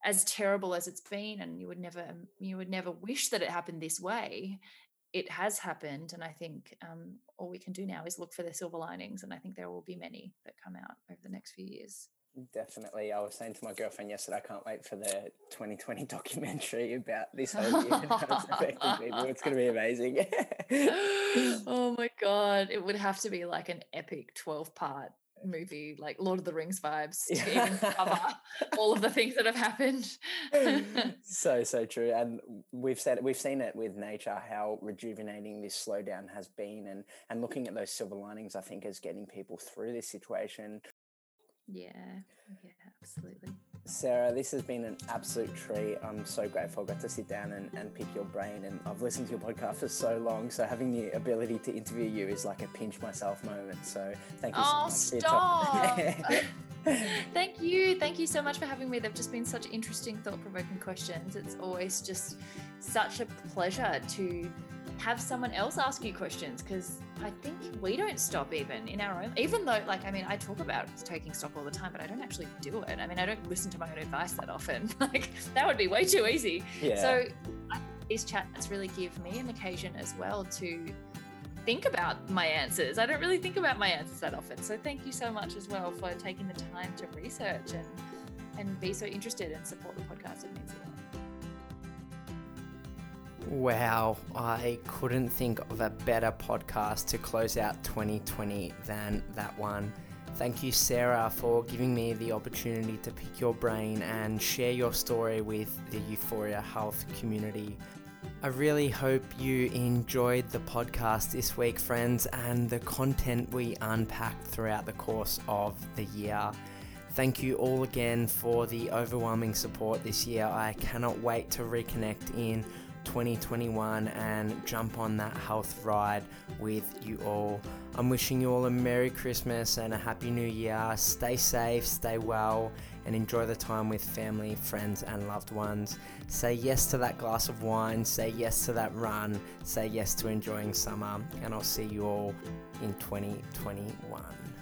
as terrible as it's been, and you would never wish that it happened this way, it has happened. And I think all we can do now is look for the silver linings, and I think there will be many that come out over the next few years. Definitely. I was saying to my girlfriend yesterday, I can't wait for the 2020 documentary about this whole year and how it's affected people. It's going to be amazing. Oh my God. It would have to be like an epic 12-part movie, like Lord of the Rings vibes, to even cover all of the things that have happened. so true. And we've seen it with nature, how rejuvenating this slowdown has been, and looking at those silver linings, I think, is getting people through this situation. Yeah, absolutely. Sarah, this has been an absolute treat. I'm so grateful I got to sit down and pick your brain, and I've listened to your podcast for so long, so having the ability to interview you is like a pinch myself moment. So thank you so much. Stop. Thank you so much for having me. They've just been such interesting, thought-provoking questions. It's always just such a pleasure to have someone else ask you questions, because I think we don't stop even in our own, even though, I talk about taking stock all the time, but I don't actually do it. I don't listen to my own advice that often. Like, that would be way too easy. Yeah. So these chats really give me an occasion as well to think about my answers. I don't really think about my answers that often. So thank you so much as well for taking the time to research and be so interested and support the podcast. It means a lot. Wow, I couldn't think of a better podcast to close out 2020 than that one. Thank you, Sarah, for giving me the opportunity to pick your brain and share your story with the You4ia Health community. I really hope you enjoyed the podcast this week, friends, and the content we unpacked throughout the course of the year. Thank you all again for the overwhelming support this year. I cannot wait to reconnect in 2021 and jump on that health ride with you all. I'm wishing you all a Merry Christmas and a Happy New Year. Stay safe, stay well, and enjoy the time with family, friends, and loved ones. Say yes to that glass of wine, say yes to that run, say yes to enjoying summer, and I'll see you all in 2021.